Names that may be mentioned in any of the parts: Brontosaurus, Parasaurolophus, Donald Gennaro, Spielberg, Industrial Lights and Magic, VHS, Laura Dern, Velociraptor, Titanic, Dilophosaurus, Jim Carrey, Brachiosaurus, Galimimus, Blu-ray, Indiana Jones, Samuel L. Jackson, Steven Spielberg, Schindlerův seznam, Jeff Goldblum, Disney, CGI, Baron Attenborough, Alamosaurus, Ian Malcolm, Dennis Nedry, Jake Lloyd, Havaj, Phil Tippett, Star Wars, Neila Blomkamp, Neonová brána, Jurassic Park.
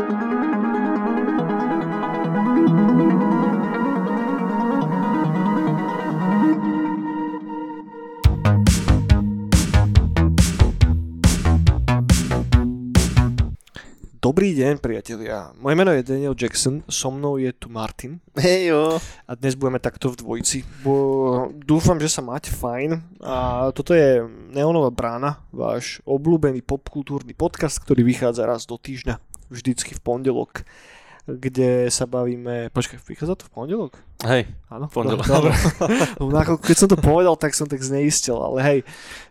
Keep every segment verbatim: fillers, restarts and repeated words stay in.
Dobrý deň, priatelia. Moje meno je Daniel Jackson, so mnou je tu Martin. Hejo. A dnes budeme takto v dvojici. Bo dúfam, že sa máte fajn. A toto je Neonová brána, váš obľúbený popkultúrny podcast, ktorý vychádza raz do týždňa, vždycky v pondelok, kde sa bavíme... Počkaj, vychádza to v pondelok? Hej, áno, pondelok. Dobre. Keď som to povedal, tak som tak zneistil, ale hej,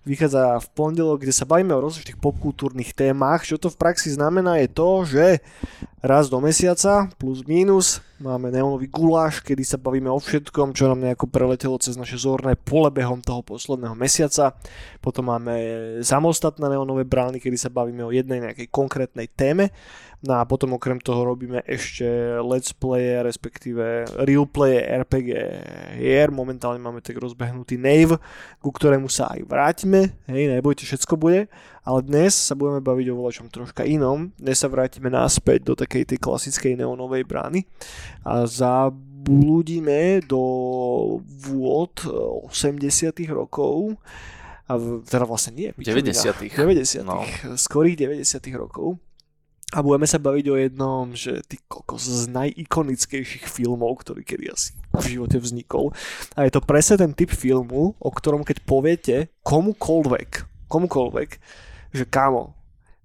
vychádza v pondelok, kde sa bavíme o rozličných popkultúrnych témach. Čo to v praxi znamená je to, že raz do mesiaca, plus mínus, máme neonový guláš, kedy sa bavíme o všetkom, čo nám nejako preletelo cez naše zorné pole behom toho posledného mesiaca. Potom máme samostatné neonové brány, kedy sa bavíme o jednej nejakej konkrétnej téme. No a potom okrem toho robíme ešte let's play, respektíve real play er pé gé hier. Momentálne máme tak rozbehnutý Nave, ku ktorému sa aj vrátime. Hej, nebojte, všetko bude. Ale dnes sa budeme baviť o voľačom troška inom. Dnes sa vrátime naspäť do takej tej klasickej neonovej brány a zabludíme do vôd osemdesiatych rokov. A teda vlastne nie. deväťdesiatych. deväťdesiatych. No. Skorých deväťdesiatych rokov. A budeme sa baviť o jednom, že ty kokos z najikonickejších filmov, ktorý kedy asi v živote vznikol. A je to presne ten typ filmu, o ktorom keď poviete komukoľvek, komukoľvek, že kámo,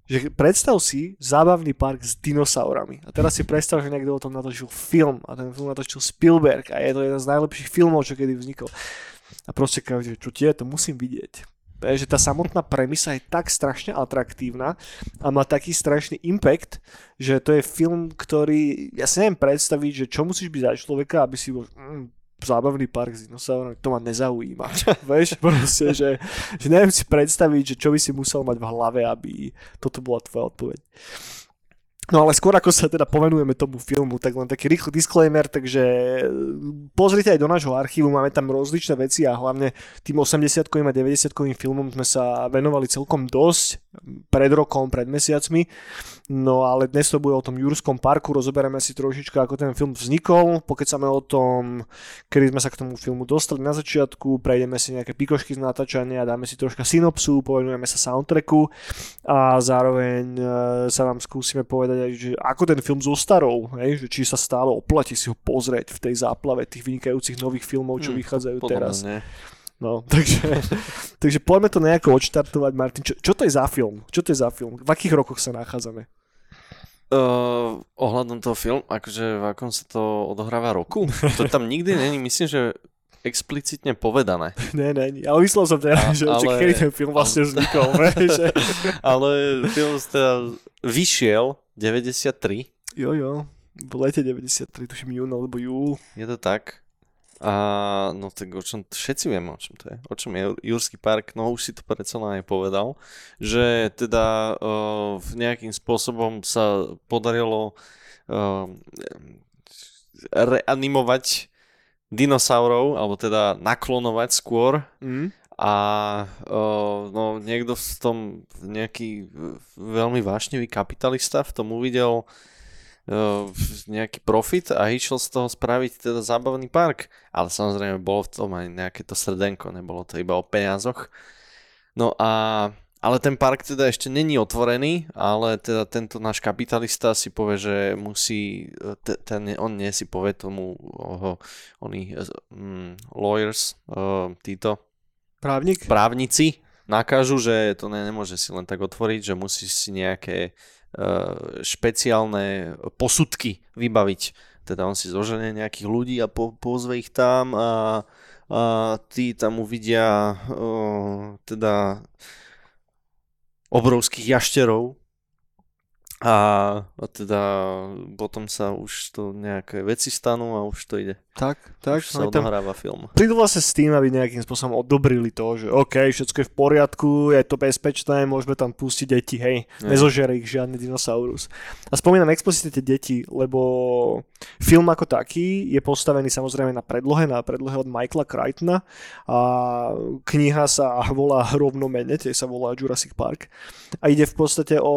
že predstav si zábavný park s dinosaurami. A teraz si predstav, že niekto o tom natočil film a ten film natočil Spielberg a je to jeden z najlepších filmov, čo kedy vznikol. A proste každý, že čo tie, to musím vidieť. Že tá samotná premisa je tak strašne atraktívna a má taký strašný impact, že to je film, ktorý, ja si neviem predstaviť, že čo musíš byť za človeka, aby si bol... Mm, zábavný park s dinosaurami, to ma nezaujíma. Vieš, proste, že, že neviem si predstaviť, že čo by si musel mať v hlave, aby toto bola tvoja odpoveď. No ale skôr ako sa teda povenujeme tomu filmu, tak len taký rýchly disclaimer, takže pozrite aj do nášho archívu, máme tam rozličné veci a hlavne tým osemdesiatkovým a deväťdesiatkovým filmom sme sa venovali celkom dosť pred rokom, pred mesiacmi, no ale dnes to bude o tom Jurskom parku, rozoberieme si trošička, ako ten film vznikol, pokecáme o tom, kedy sme sa k tomu filmu dostali na začiatku, prejdeme si nejaké pikošky z natáčania, dáme si troška synopsu, povenujeme sa soundtracku a zároveň sa vám skúsime povedať, že ako ten film zostarol, hej? Že či sa stále oplatí si ho pozrieť v tej záplave tých vynikajúcich nových filmov, čo hmm, vychádzajú teraz. Nie. No, takže, takže poďme to nejako odštartovať, Martin. Čo, čo to je za film? Čo to je za film? V akých rokoch sa nachádzame? Uh, ohľadom toho film, akože v akom sa to odohráva roku? To tam nikdy není, myslím, že explicitne povedané. Ne, ne, ale myslel som teda, a, že kedy ten film vlastne vznikol. Ne, že... Ale film teda vyšiel deväťdesiattri. Jo, jo, v lete deväťdesiattri, tuším jún alebo júl. Je to tak. A no tak o čom, všetci vieme, o čom to je. O čom je Jurský park, no už si to predsa aj povedal, že teda uh, nejakým spôsobom sa podarilo uh, reanimovať dinosaurov, alebo teda naklonovať skôr mm. a o, no, niekto v tom nejaký veľmi vášnivý kapitalista v tom uvidel o, nejaký profit a išiel z toho spraviť teda zábavný park, ale samozrejme bolo v tom aj nejaké to srdenko, nebolo to iba o peniazoch. No a ale ten park teda ešte není otvorený, ale teda tento náš kapitalista si povie, že musí, t- ten, on nie si povie tomu, oh, oni mm, lawyers, oh, títo Právnik? právnici nakážu, že to ne, nemôže si len tak otvoriť, že musí si nejaké uh, špeciálne posudky vybaviť. Teda on si zoženie nejakých ľudí a po, pozve ich tam a, a tí tam uvidia uh, teda... obrovských jašterov a, a teda potom sa už to nejaké veci stanú a už to ide. Tak, tak. Už sa odohráva film. Prídu vlastne s tým, aby nejakým spôsobom odobrili to, že OK, všetko je v poriadku, je to bezpečné, môžeme tam pustiť deti, hej. Yeah. Nezožere ich žiadny dinosaurus. A spomínam explicitne tie deti, lebo film ako taký je postavený samozrejme na predlohe, na predlohe od Michaela Crichtona a kniha sa volá rovnomene, tie sa volá Jurassic Park a ide v podstate o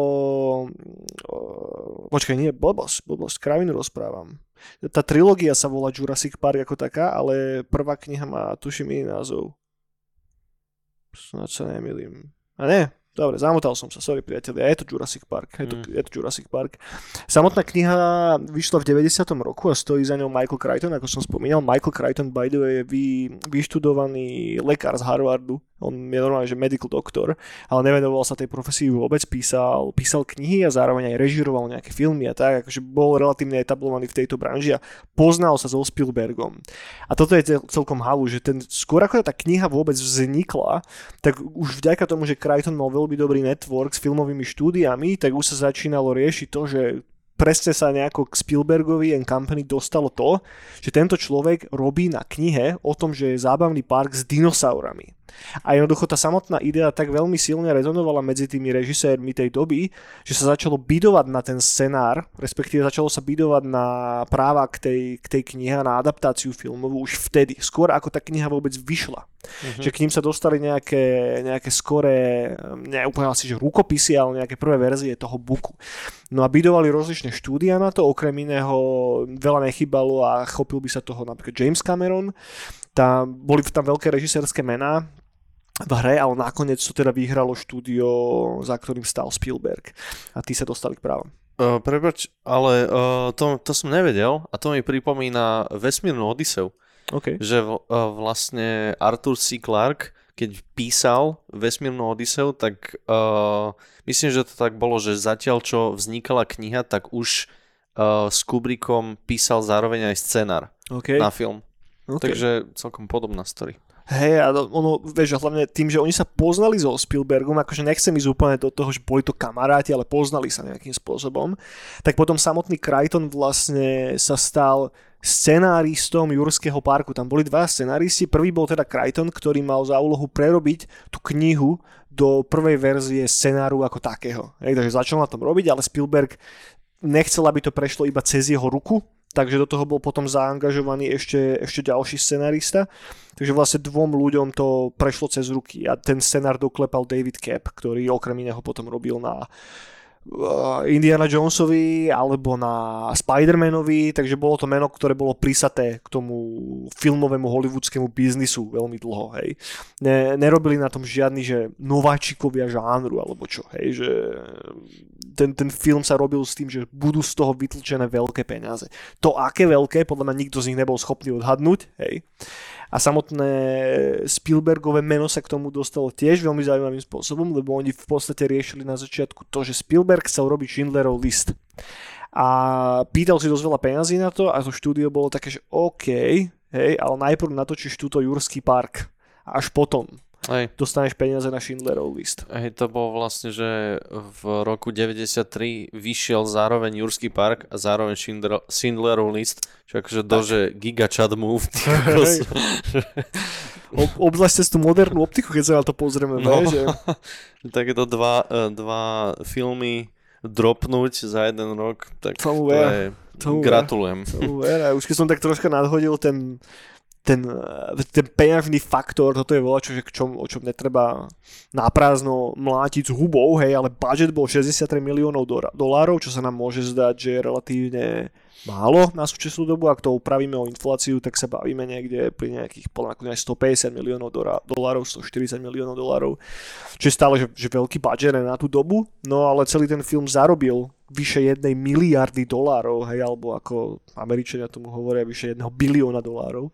Počkaj, nie, blbosť, blbosť, kravinu rozprávam. Tá trilógia sa volá Jurassic Park ako taká, ale prvá kniha má, tuším, iný názov. Snaď sa nemýlim. A ne, dobre, zamotal som sa, sorry priatelia, je to Jurassic Park, je to, mm. je to Jurassic Park. Samotná kniha vyšla v deväťdesiatom roku a stojí za ňou Michael Crichton, ako som spomínal. Michael Crichton, by the way, je vy, vyštudovaný lekár z Harvardu, on je normálne, že medical doctor, ale nevenoval sa tej profesii vôbec, písal, písal knihy a zároveň aj režíroval nejaké filmy a tak, akože bol relatívne etablovaný v tejto branži a poznal sa so Spielbergom. A toto je celkom halu, že ten, skôr ako tá kniha vôbec vznikla, tak už vďaka tomu, že Crichton mal veľmi dobrý network s filmovými štúdiami, tak už sa začínalo riešiť to, že presne sa nejako k Spielbergovi and Company dostalo to, že tento človek robí na knihe o tom, že je zábavný park s dinosaurami. A jednoducho tá samotná idea tak veľmi silne rezonovala medzi tými režisérmi tej doby, že sa začalo bidovať na ten scenár, respektíve začalo sa bidovať na práva k tej, k tej knihe, na adaptáciu filmovú už vtedy, skôr ako tá kniha vôbec vyšla. Mm-hmm. Že k ním sa dostali nejaké, nejaké skoré, neúplne asi, že rukopisy, ale nejaké prvé verzie toho booku. No a bidovali rozličné štúdia na to, okrem iného veľa nechybalo a chopil by sa toho napríklad James Cameron. Tá, boli tam veľké režisérske mená v hre, ale nakoniec to teda vyhralo štúdio, za ktorým stál Spielberg. A tí sa dostali k právam. Uh, Prepač, ale uh, to, to som nevedel a to mi pripomína Vesmírnu Odyseu. Okay. Že v, uh, vlastne Arthur C. Clarke, keď písal Vesmírnu Odyseu, tak uh, myslím, že to tak bolo, že zatiaľ, čo vznikala kniha, tak už uh, s Kubrickom písal zároveň aj scenár okay. na film. Okay. Takže celkom podobná story. Hej, a ono, vieš, hlavne tým, že oni sa poznali so Spielbergom, akože nechcem ísť úplne do toho, že boli to kamaráti, ale poznali sa nejakým spôsobom, tak potom samotný Crichton vlastne sa stal scenáristom Jurského parku. Tam boli dva scenáristi, prvý bol teda Crichton, ktorý mal za úlohu prerobiť tú knihu do prvej verzie scenáru ako takého. Hej, takže začal na tom robiť, ale Spielberg nechcel, aby to prešlo iba cez jeho ruku, takže do toho bol potom zaangažovaný ešte, ešte ďalší scenarista. Takže vlastne dvom ľuďom to prešlo cez ruky a ten scenár doklepal David Cap, ktorý okrem iného potom robil na Indiana Jonesovi alebo na Spidermanovi, takže bolo to meno, ktoré bolo prisaté k tomu filmovému hollywoodskému biznisu veľmi dlho, hej. Ne, nerobili na tom žiadny, že nováčikovia žánru alebo čo, hej, že ten, ten film sa robil s tým, že budú z toho vytlčené veľké peniaze. To aké veľké, podľa mňa nikto z nich nebol schopný odhadnúť, hej. A samotné Spielbergové meno sa k tomu dostalo tiež veľmi zaujímavým spôsobom, lebo oni v podstate riešili na začiatku to, že Spielberg chcel robiť Schindlerov list. A pýtal si dosť veľa peňazí na to a to štúdio bolo také, že OK, hej, ale najprv natočíš túto Jurský park. Až potom hej. dostaneš peniaze na Schindlerov list. Hej, to bolo vlastne, že v roku deväťdesiattri vyšiel zároveň Jurský park a zároveň Schindler, Schindlerov list, čo akože dože giga chad move. Obzvlášť cez tú modernú optiku, keď sa na to pozrieme. No, že takéto dva, dva filmy dropnúť za jeden rok, tak to je gratulujem. Už keď som tak troška nadhodil ten Ten, ten peňažný faktor, toto je voľačo, že k čom, o čom netreba naprázdno mlátiť s hubou, hej, ale budget bol šesťdesiattri miliónov dolárov, čo sa nám môže zdať, že je relatívne málo na súčasnú dobu, ak to upravíme o infláciu, tak sa bavíme niekde pri nejakých podľa stopäťdesiat miliónov dolárov, stoštyridsať miliónov dolárov, čo je stále že, že veľký budget na tú dobu, no ale celý ten film zarobil vyše jednej miliardy dolárov, hej, alebo ako Američania tomu hovoria, vyše jedného bilióna dolárov.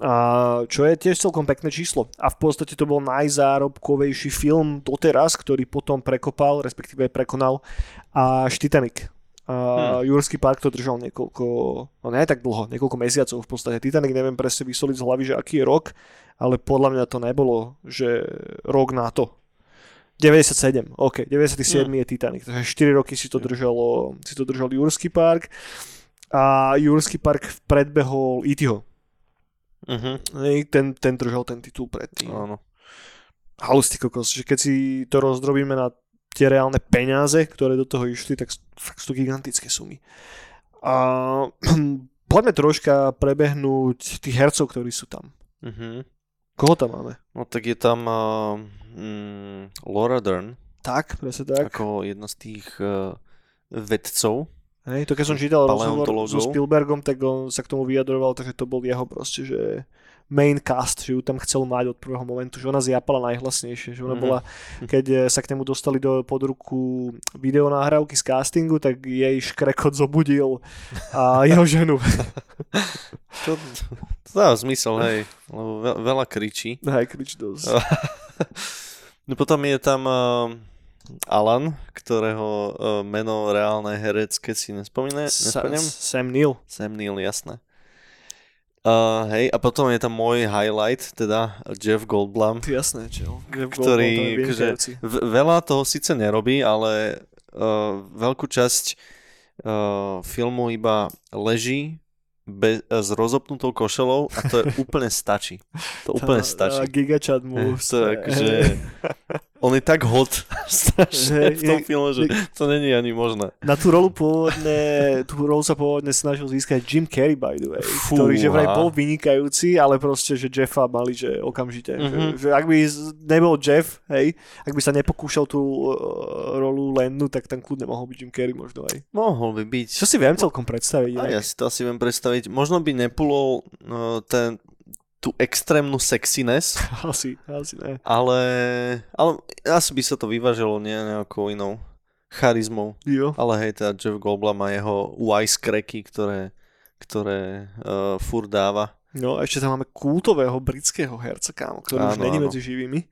A čo je tiež celkom pekné číslo. A v podstate to bol najzárobkovejší film doteraz, ktorý potom prekopal, respektíve prekonal až Titanic. A hmm. Jurský park to držal niekoľko, no nie tak dlho, niekoľko mesiacov v podstate. Titanic neviem presne vysoliť z hlavy, že aký je rok, ale podľa mňa to nebolo, že rok na to. deväťdesiatsedem, ok, deväťdesiatsedem mm. je Titanic, takže štyri roky si to držalo, si to držal Jurský park a Jurský park predbehol í tého. Mm-hmm. Ten, ten držal ten titul predtým. Áno. Halus, ty kokos, že keď si to rozdrobíme na tie reálne peniaze, ktoré do toho išli, tak fakt sú to gigantické sumy. A poďme troška prebehnúť tých hercov, ktorí sú tam. Mhm. Koho tam máme? No tak je tam uh, mm, Laura Dern. Tak, presne tak. Ako jedna z tých uh, vedcov. Hej, to keď som čítal rozhovor so Spielbergom, tak on sa k tomu vyjadroval, takže to bol jeho proste, že main cast, že ju tam chcel mať od prvého momentu, že ona zjapala najhlasnejšie, že ona mm-hmm. bola, keď sa k nemu dostali do podruku videonáhrávky z castingu, tak jej škrekot zobudil a jeho ženu. to, to dáva zmysel, hej, lebo ve, veľa kričí. Hej, krič dosť. No potom je tam... Uh... Alan, ktorého meno reálne herecké si nespomínam. Sam Neill. Sam Neill, jasné. Uh, hej, a potom je tam môj highlight, teda Jeff Goldblum. Jasné, čo? Jeff ktorý, Goldblum, to je veľa toho síce nerobí, ale uh, veľkú časť uh, filmu iba leží Be- s rozopnutou košelou a to je úplne stačí. To úplne stačí. Gigachad moves. Tak, že on je tak hot strašne v tom filme, že to není ani možné. Na tú rolu pôvodne, tú rolu sa pôvodne snažil získať Jim Carrey, by the way, Fú, ktorý že vraj bol vynikajúci, ale proste, že Jeffa mali, že okamžite. Mm-hmm. Že, že ak by nebol Jeff, hej, ak by sa nepokúšal tú uh, rolu lennú, tak tam kľudne mohol byť Jim Carrey možno aj. Mohol by byť. Čo si viem celkom predstaviť. A ja si to asi viem predstaviť. Možno by nepulol uh, ten, tú extrémnu sexiness. Asi, asi ne. Ale, ale asi by sa to vyvážilo nie nejakou inou charizmou. Jo. Ale hej, teda Jeff Goldblum má jeho wisecracky, ktoré, ktoré uh, furt dáva. No a ešte tam máme kultového britského herca, kámo, ktorý áno, už není áno. medzi živými.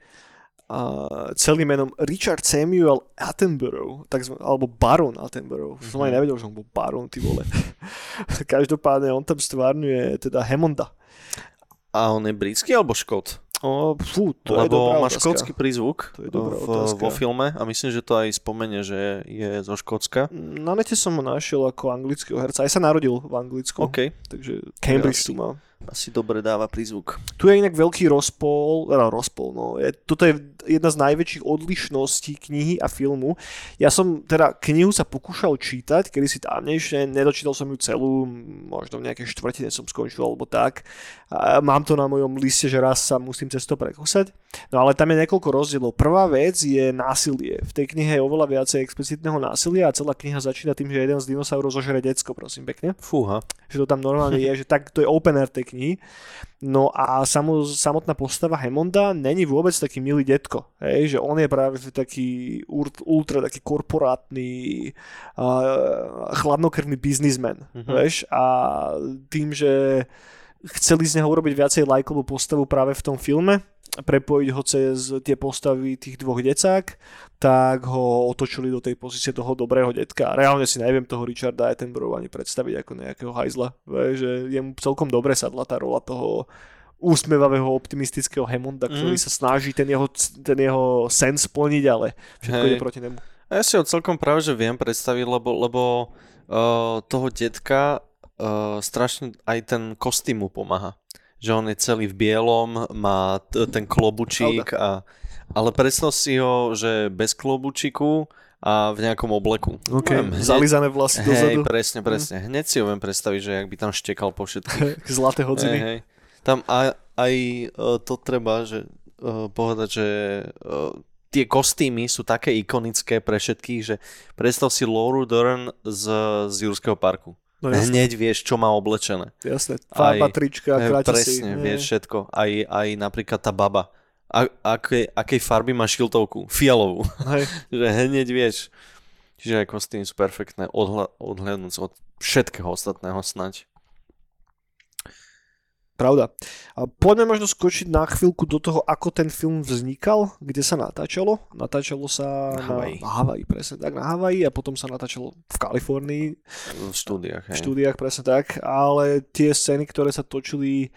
Uh, celým menom Richard Samuel Attenborough, takzv- alebo Baron Attenborough. Mm-hmm. Som aj nevedel, že on bol Baron, ty vole. Každopádne on tam stvárňuje teda Hammonda. A on je britský alebo škót? Oh, fú, to Lebo je dobrá má otázka. Škótsky prízvuk to je dobrá v, vo filme a myslím, že to aj spomenie, že je zo Škótska. Na nete som ho našiel ako anglického herca. Aj sa narodil v Anglicku. Okay. Takže Cambridge tu má. Asi dobre dáva prízvuk. Tu je inak veľký rozpol, no, rozpol, no. Je, toto je jedna z najväčších odlišností knihy a filmu. Ja som teda knihu sa pokúšal čítať, kedysi dávnejšie, nedočítal som ju celú, možno v nejakej štvrtine som skončil, alebo tak. A mám to na mojom liste, že raz sa musím cez to prekúsať. No ale tam je niekoľko rozdielov. Prvá vec je násilie. V tej knihe je oveľa viacej explicitného násilia a celá kniha začína tým, že jeden z dinosaurov zožere decko, prosím, pekne. Fúha. Že to tam normálne je, že tak to je open air tej knihy. No a samo, samotná postava Hammonda není vôbec taký milý detko, hej? Že on je práve taký ultra, taký korporátny uh, chladnokrvný biznismen, mm-hmm. vieš? A tým, že chceli z neho urobiť viacej lajkovú postavu práve v tom filme, prepojiť ho cez tie postavy tých dvoch decák, tak ho otočili do tej pozície toho dobrého detka. Reálne si neviem toho Richarda Attenborough ani predstaviť ako nejakého hajzla, že je mu celkom dobre sadla tá rola toho úsmevavého optimistického Hammonda, ktorý mm. sa snaží ten jeho, ten jeho sen splniť, ale všetko Hej. ide proti nemu. A ja si ho celkom práve, že viem predstaviť, lebo, lebo uh, toho detka Uh, strašne aj ten kostým mu pomáha. Že on je celý v bielom, má t- ten klobučík a, ale predstav si ho, že bez klobučíku a v nejakom obleku. Okay. Hneď, zalizané vlasy dozadu. Hej, presne, presne. Hneď si ho viem predstaviť, že jak by tam štekal po všetkých. Zlaté hodziny. Hej, hej. Tam aj, aj to treba že, uh, povedať, že uh, tie kostýmy sú také ikonické pre všetkých, že predstav si Lauru Dern z, z Jurského parku. No, hneď vieš, čo má oblečené. Jasné, farba, trička, kráti si. Presne, vieš všetko. Aj, aj napríklad tá baba. A, akej, akej farby má šiltovku? Fialovú. Že hneď vieš. Čiže aj kostýmy sú perfektné, odhľa- odhľadnúť od všetkého ostatného snaď. Pravda. A poďme možno skočiť na chvíľku do toho, ako ten film vznikal, kde sa natáčalo. Natáčalo sa na Havaji. Na Havaji, presne tak, na Havaji a potom sa natáčalo v Kalifornii. V štúdiách. V štúdiách, presne tak, ale tie scény, ktoré sa točili,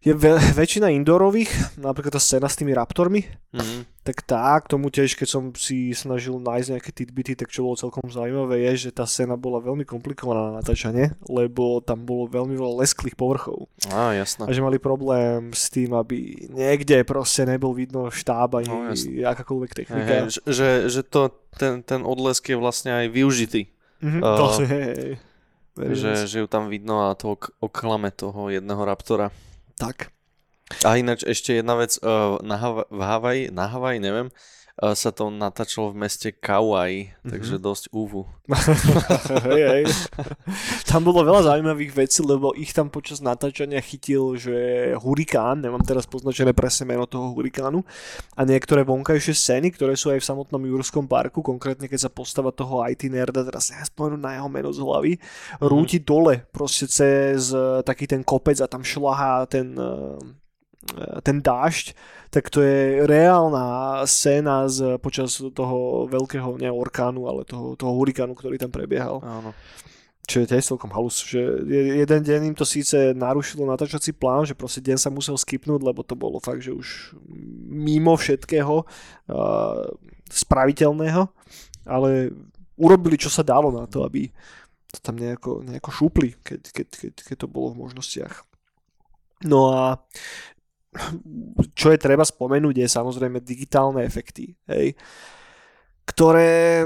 je ve- väčšina indoorových, napríklad tá scéna s tými raptormi, mm-hmm. tak tá, k tomu tiež, keď som si snažil nájsť nejaké tidbity, tak čo bolo celkom zaujímavé je, že tá scéna bola veľmi komplikovaná na natáčanie, lebo tam bolo veľmi veľa lesklých povrchov. Á, jasné. A že mali problém s tým, aby niekde proste nebol vidno štáb ani no, akákoľvek technika. He, he, že že to, ten, ten odlesk je vlastne aj využitý. Mm-hmm, uh, to je, že, že ju tam vidno a to ok- oklame toho jedného raptora. Tak. A ináč ešte jedna vec, uh, na Hav- v Havaji, na Havaji, neviem, sa to natáčalo v meste Kauai, mm-hmm. takže dosť úvu. Hej, hej. Tam bolo veľa zaujímavých vecí, lebo ich tam počas natáčania chytil, že hurikán, nemám teraz poznačené presne meno toho hurikánu, a niektoré vonkajšie scény, ktoré sú aj v samotnom Jurskom parku, konkrétne keď sa postava toho í té nerda, teraz ja spomenú na jeho meno z hlavy, mm-hmm. rúti dole proste cez taký ten kopec a tam šľahá ten... ten dážď, tak to je reálna scéna z, počas toho veľkého, ne orkánu, ale toho, toho hurikánu, ktorý tam prebiehal. Áno. Čo je tiež celkom halus, že jeden deň im to síce narušilo natáčací plán, že proste deň sa musel skipnúť, lebo to bolo fakt, že už mimo všetkého uh, spraviteľného, ale urobili, čo sa dalo na to, aby to tam nejako, nejako šúpli, keď, keď, keď, keď to bolo v možnostiach. No a čo je treba spomenúť, je samozrejme digitálne efekty, hej, ktoré...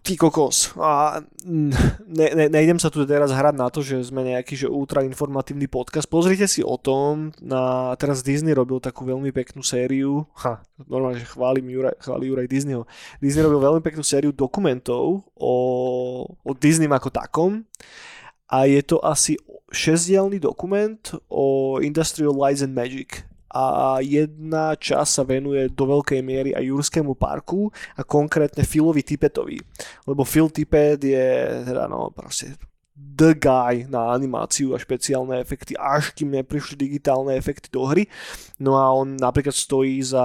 Ty kokos. A ne, ne, nejdem sa tu teraz hrať na to, že sme nejaký že ultra informatívny podcast. Pozrite si o tom. Na, teraz Disney robil takú veľmi peknú sériu. Ha, normálne, že chválim Jura, chváli Juraj Disneyho. Disney robil veľmi peknú sériu dokumentov o, o Disneym ako takom. A je to asi šesťdielny dokument o Industrial Lights and Magic. A jedna časť sa venuje do veľkej miery aj Jurskému parku a konkrétne Philovi Tippettovi. Lebo Phil Tippett je teda no proste the guy na animáciu a špeciálne efekty, až kým neprišli digitálne efekty do hry. No a on napríklad stojí za...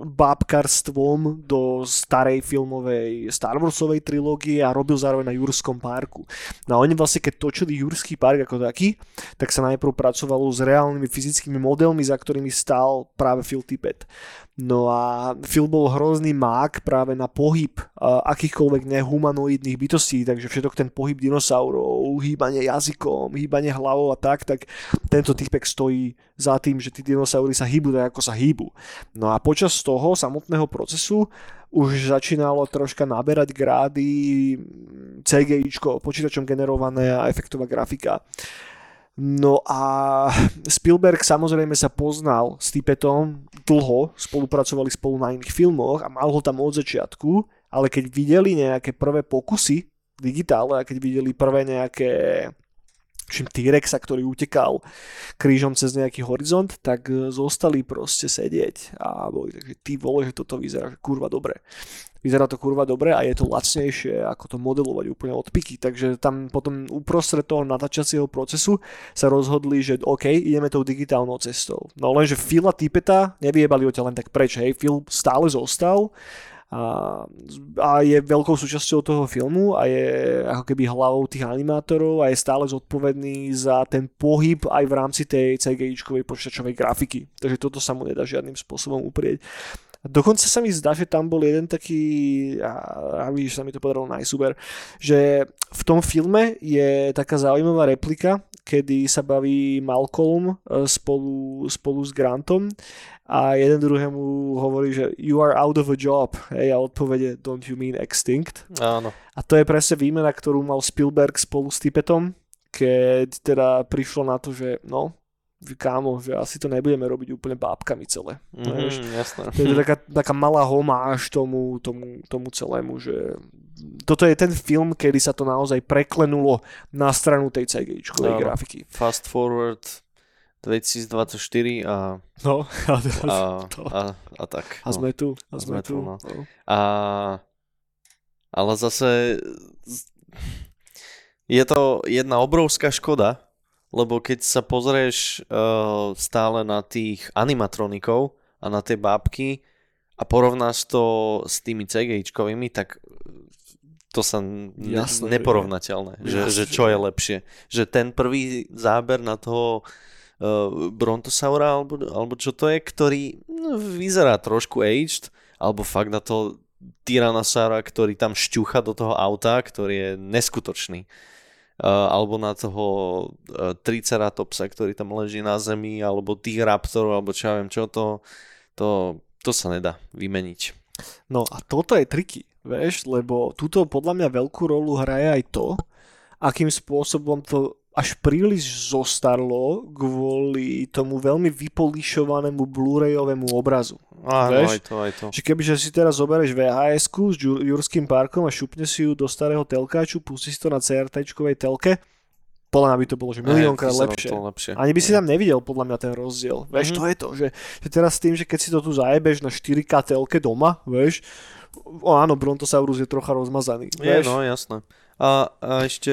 bábkarstvom do starej filmovej Star Warsovej trilógie a robil zároveň na Jurskom parku. No a oni vlastne, keď točili Jurský park ako taký, tak sa najprv pracovalo s reálnymi fyzickými modelmi, za ktorými stál práve Phil Tippett. No a Phil bol hrozný mák práve na pohyb uh, akýchkoľvek nehumanoidných bytostí, takže všetok ten pohyb dinosaurov, hýbanie jazykom, hýbanie hlavou a tak, tak tento týpek stojí za tým, že tí dinosaury sa hýbu tak, ako sa hýbu. No a počas toho samotného procesu už začínalo troška naberať grády cé gé íčko, počítačom generované a efektová grafika. No a Spielberg samozrejme sa poznal s Tippettom dlho, spolupracovali spolu na iných filmoch a mal ho tam od začiatku, ale keď videli nejaké prvé pokusy digitálne a keď videli prvé nejaké čím T-Rexa, ktorý utekal krížom cez nejaký horizont, tak zostali proste sedieť a boli takže ty vole, že toto vyzerá kurva dobre. Vyzerá to kurva dobre a je to lacnejšie ako to modelovať úplne od piky, takže tam potom uprostred toho natáčacieho procesu sa rozhodli, že OK, ideme tou digitálnou cestou. No lenže Phila Tippetta nevyjebali ho len tak preč, hej, Phil stále zostal A, a je veľkou súčasťou toho filmu a je ako keby hlavou tých animátorov a je stále zodpovedný za ten pohyb aj v rámci tej cé gé íčkovej počítačovej grafiky. Takže toto sa mu nedá žiadnym spôsobom uprieť. A dokonca sa mi zdá, že tam bol jeden taký, a, a vidíš, sa mi to podarilo najsúber, že v tom filme je taká zaujímavá replika, kedy sa baví Malcolm spolu, spolu s Grantom a jeden druhému hovorí, že you are out of a job. Hej, a odpovede don't you mean extinct? Áno. A to je presne výmena, ktorú mal Spielberg spolu s Tippettom, keď teda prišlo na to, že no, kámo, že asi to nebudeme robiť úplne bábkami celé. Mm, jasné. To je taká, taká malá homáž tomu, tomu, tomu celému, že toto je ten film, kedy sa to naozaj preklenulo na stranu tej cé gé íčkovej no, grafiky. Fast forward dvetisícdvadsaťštyri a no, a, a, a, a tak. A sme no. tu. A, a sme tu. No. No. A, ale zase je to jedna obrovská škoda, lebo keď sa pozrieš uh, stále na tých animatronikov a na tie bábky a porovnáš to s tými cé gé íčkovými, tak to sa ne- Jasne, neporovnateľné, že, že čo je lepšie. Že ten prvý záber na toho uh, Brontosaura, alebo, alebo čo to je, ktorý no, vyzerá trošku aged, alebo fakt na toho Tyrannosaura, ktorý tam šťucha do toho auta, ktorý je neskutočný. Uh, alebo na toho uh, Triceratopsa, ktorý tam leží na zemi, alebo tých raptorov, alebo čo ja viem čo, to, to, to sa nedá vymeniť. No a toto je triky, vieš, lebo túto podľa mňa veľkú rolu hraje aj to, akým spôsobom to až príliš zostarlo kvôli tomu veľmi vypolíšovanému Blu-rayovému obrazu. Áno, aj to, aj to. Čiže kebyže si teraz zoberieš vé há esku s Jurským parkom a šupne si ju do starého telkáču, pustíš to na cé er téčkovej telke, podľa mňa by to bolo, že miliónkrát lepšie. lepšie. Ani by si tam nevidel podľa mňa ten rozdiel. Vieš, mm-hmm. to je to, že, že teraz tým, že keď si to tu zajebeš na štyri ká telke doma, vieš, o, áno, Brontosaurus je trocha rozmazaný. Je, no, jasné. A, a ešte...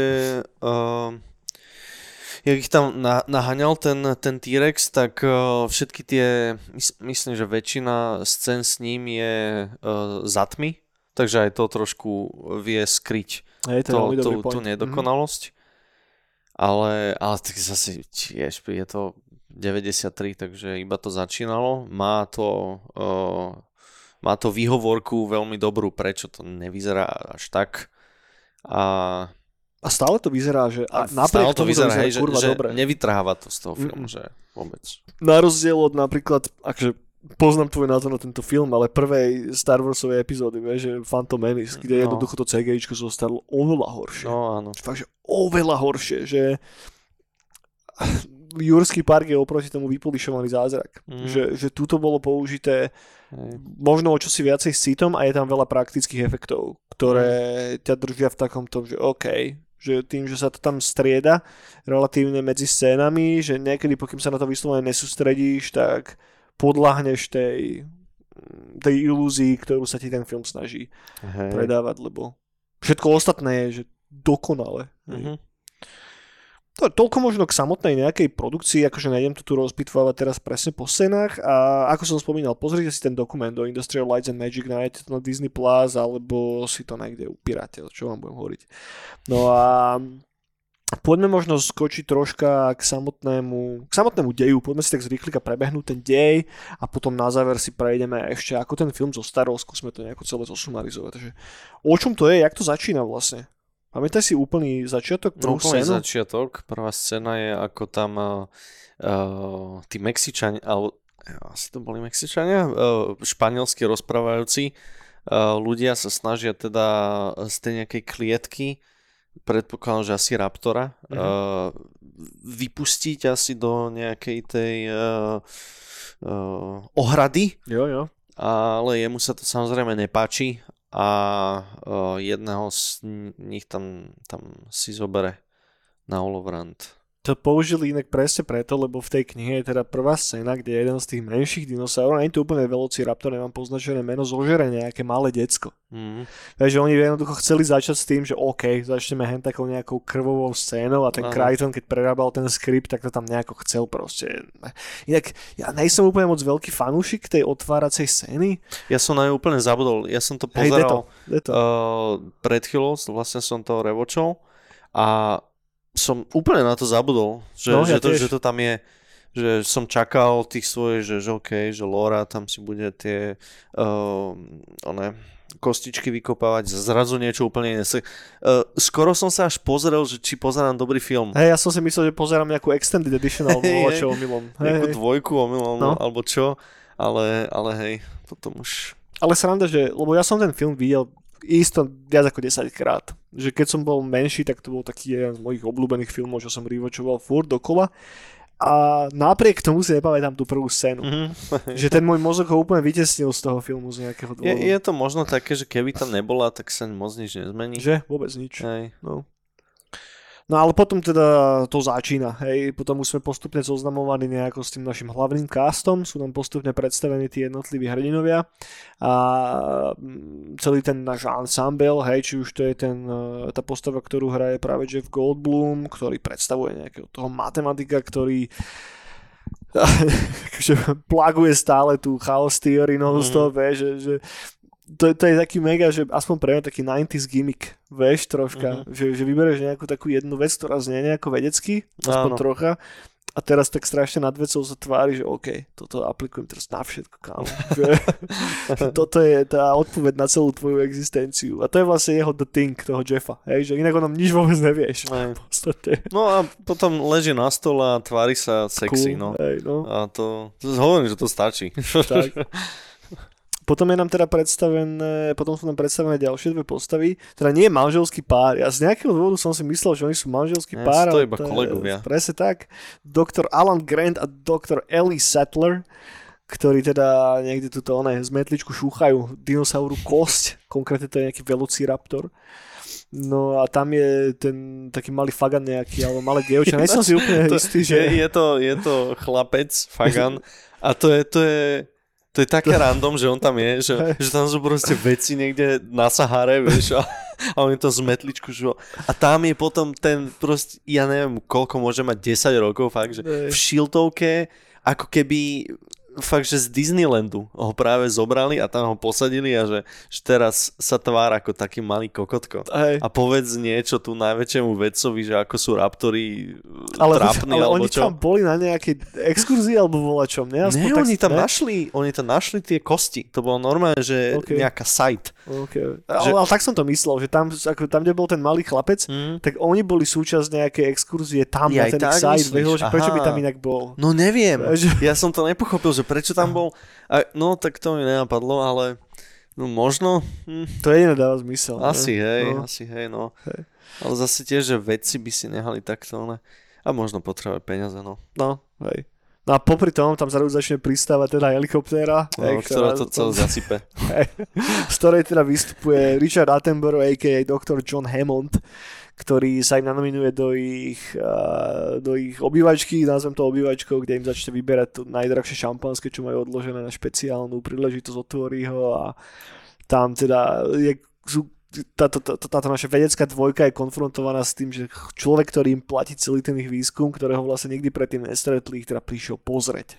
Uh... Jak ich tam naháňal ten, ten T-Rex, tak uh, všetky tie, myslím, že väčšina scén s ním je uh, za tmy, takže aj to trošku vie skryť to, to, to, tú nedokonalosť. Mm-hmm. Ale, ale tak zase tiež, je to deväťdesiattri, takže iba to začínalo. Má to, uh, má to výhovorku veľmi dobrú, prečo to nevyzerá až tak. A... A stále to vyzerá, že a napriek tomu to vyzerá, to vyzerá hej, že, kurva že dobre. Nevytrháva to z toho filmu, mm. že vôbec. Na rozdiel od napríklad, akže poznám tvoj názor na tento film, ale prvej Star Warsovej epizódy, vieš, že Phantom Menace, kde no. jednoducho to cé gé íčko zostalo oveľa horšie. No áno. Fakt, že oveľa horšie, že Jurský park je oproti tomu vypolišovaný zázrak. Mm. Že, že tuto bolo použité možno o čosi viacej s citom a je tam veľa praktických efektov, ktoré ťa držia v takomto, že okej, okay, že tým, že sa to tam strieda relatívne medzi scénami, že niekedy pokým sa na to vyslovene nesústredíš, tak podľahneš tej, tej ilúzii, ktorú sa ti ten film snaží Hej. predávať, lebo všetko ostatné je, že dokonale. Mm-hmm. To, toľko možno k samotnej nejakej produkcii, akože nejdem to tu rozpitvávať teraz presne po scénách a ako som spomínal, pozrite si ten dokument do Industrial Lights and Magic, nájdete to na Disney Plus alebo si to niekde upírate, čo vám budem hovoriť. No a poďme možno skočiť troška k samotnému, k samotnému deju, poďme si tak zrýchlika prebehnúť ten dej a potom na záver si prejdeme ešte ako ten film zo Starovsku, sme to nejako celé zosumarizovať. Takže o čom to je, jak to začína vlastne? Pamätaj si úplný začiatok, prvú úplný scénu? Úplný začiatok, prvá scéna je ako tam uh, tí Mexičania, alebo asi to boli Mexičania, uh, španielsky rozprávajúci uh, ľudia sa snažia teda z tej nejakej klietky, predpokladám, že asi raptora, mhm. uh, vypustiť asi do nejakej tej uh, uh, ohrady, jo, jo. ale jemu sa to samozrejme nepáči. A uh, jedného z nich tam, tam si zobere na holovrant. To použili inak presne preto, lebo v tej knihe je teda prvá scéna, kde jeden z tých menších dinosaurov, nie je to úplne Velociraptor, nemám poznačené meno, zožere nejaké malé decko. Mm. Takže oni jednoducho chceli začať s tým, že OK, začneme hen takou nejakou krvovou scénou a ten Aha. Crichton, keď prerábal ten skript, tak to tam nejako chcel proste. Inak ja nejsem úplne moc veľký fanúšik tej otváracej scény. Ja som na ju úplne zabudol, ja som to pozeral hey, to, to. Uh, pred chvíľou, vlastne som to revočol a som úplne na to zabudol, že, no, že, ja to, že to tam je, že som čakal tých svojich, že, že okej, okay, že Laura tam si bude tie uh, one, kostičky vykopávať, zrazu niečo úplne iné. Uh, skoro som sa až pozrel, že či pozerám dobrý film. Hej, ja som si myslel, že pozerám nejakú extended edition alebo hey, čo omylom. Hey, nejakú hey. dvojku omylom, no. alebo čo, ale, ale hej, potom už... Ale sranda, že, lebo ja som ten film videl isto viac ako desaťkrát. Že keď som bol menší, tak to bol taký jeden z mojich obľúbených filmov, čo som rewatchoval furt dokola. A napriek tomu si nepamätám tú prvú scénu. Mm-hmm. Že ten môj mozog ho úplne vytesnil z toho filmu z nejakého dôvodu. Je, je to možno také, že keby tam nebola, tak sa moc nič nezmení. Že? Vôbec nič. No. no ale potom teda to začína. Hej. Potom už sme postupne zoznamovaní nejako s tým našim hlavným castom. Sú nám postupne predstavení tí jednotliví hrdinovia. A celý ten náš ensemble, hej, či už to je ten, tá postava, ktorú hraje práve Jeff Goldblum, ktorý predstavuje nejakého toho matematika, ktorý plaguje stále tú chaos theory non-stop, mm. že, že to, to je taký mega, že aspoň pre mňa taký deväťdesiatky gimmick, vieš, troška, mm-hmm. že, že vybereš nejakú takú jednu vec, ktorá znie nejako vedecky, aspoň Áno. trocha. A teraz tak strašne nad vecou sa tvári, že OK, toto aplikujem teraz na všetko, kámo. Toto je tá odpoveď na celú tvoju existenciu. A to je vlastne jeho The Thing, toho Jeffa. Hej? Že inak o tom nič vôbec nevieš. V podstate. No a potom leží na stole a tvári sa sexy. Cool, no. Hej, no. A to, to hovorím, že to stačí. Tak. Potom je nám teda predstavené, potom sú nám predstavené ďalšie dve postavy, teda nie je manželský pár. Ja z nejakého dôvodu som si myslel, že oni sú manželský ja, pár. To je iba kolegovia. Presne tak. doktor Alan Grant a doktor Ellie Sattler, ktorí teda niekde túto oné zmetličku šúchajú dinosauru kosť, konkrétne to je nejaký Velociraptor. No a tam je ten taký malý fagan nejaký, alebo malé dievča, nie som si úplne to, istý, že... Je, je, to, je to chlapec, fagan, a to je, to je, to je také to... random, že on tam je, že, že tam sú proste veci niekde na Sahare, vieš, a, a on je to zmetličku, že... A tam je potom ten proste, ja neviem, koľko môže mať, desať rokov, fakt, že v šiltovke, ako keby... Fakt, že z Disneylandu ho práve zobrali a tam ho posadili a že, že teraz sa tvár ako taký malý kokotko. Hej. A povedz niečo tu najväčšiemu vedcovi, že ako sú raptory ale, trápni. Ale alebo oni čo? Tam boli na nejakej exkurzii alebo volačom, ne? Aspoň ne, tak, oni tam ne? našli, oni tam našli tie kosti. To bolo normálne, že okay. Nejaká site. Okay. Že... Ale, ale tak som to myslel, že tam, ako, tam kde bol ten malý chlapec, mm. tak oni boli súčasť nejakej exkurzie tam ja na ten site. Prečo by tam inak bol? No neviem. Že... Ja som to nepochopil, že prečo tam bol? A, no, tak to mi nenapadlo, ale no možno... Hm. To jediné dáva zmysel. Asi, ne? hej, no. asi, hej, no. Hej. Ale zase tiež, že vedci by si nehali takto, ne? A možno potrebuje peniaze, no. No, hej. No a popri tom tam zároveň začne pristávať teda helikoptéra, no, hej, ktorá, ktorá to celé zasype. Hej, z ktorej teda vystupuje Richard Attenborough, á ká á doktor John Hammond, ktorý sa im nanominuje do ich, do ich obývačky, nazvem to obývačkou, kde im začne vyberať to najdrahšie šampanské, čo majú odložené na špeciálnu príležitosť, otvorí ho a tam teda je, táto, táto, táto naša vedecká dvojka je konfrontovaná s tým, že človek, ktorý im platí celý ten ich výskum, ktorého vlastne nikdy predtým nestretli, ich teda prišiel pozrieť.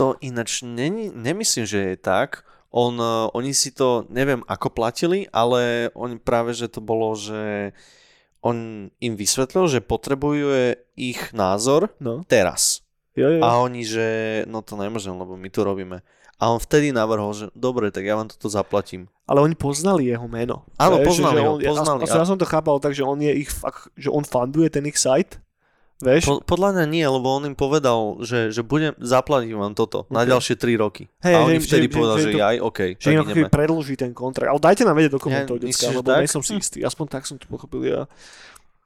To ináč ne, nemyslím, že je tak. On, oni si to, neviem ako platili, ale on práve, že to bolo, že on im vysvetlil, že potrebuje ich názor no. teraz. Jo, jo. A oni, že no to nemôžem, lebo my to robíme. A on vtedy navrhol, že dobre, tak ja vám toto zaplatím. Ale oni poznali jeho meno. Áno, vieš, poznali ho. Ja, poznali, ja, ja som to chápal tak, že on, je ich, že on funduje ten ich site. Vieš? Po, podľa mňa nie, lebo on im povedal, že, že budem, zaplatím vám toto okay. na ďalšie tri roky. Hey, a oni hey, vtedy že, povedal, že, že aj OK, že tak ideme. Že predĺží ten kontrakt. Ale dajte nám vedieť dokumentov, ja, decka, lebo nie som si istý. Aspoň tak som to pochopil ja.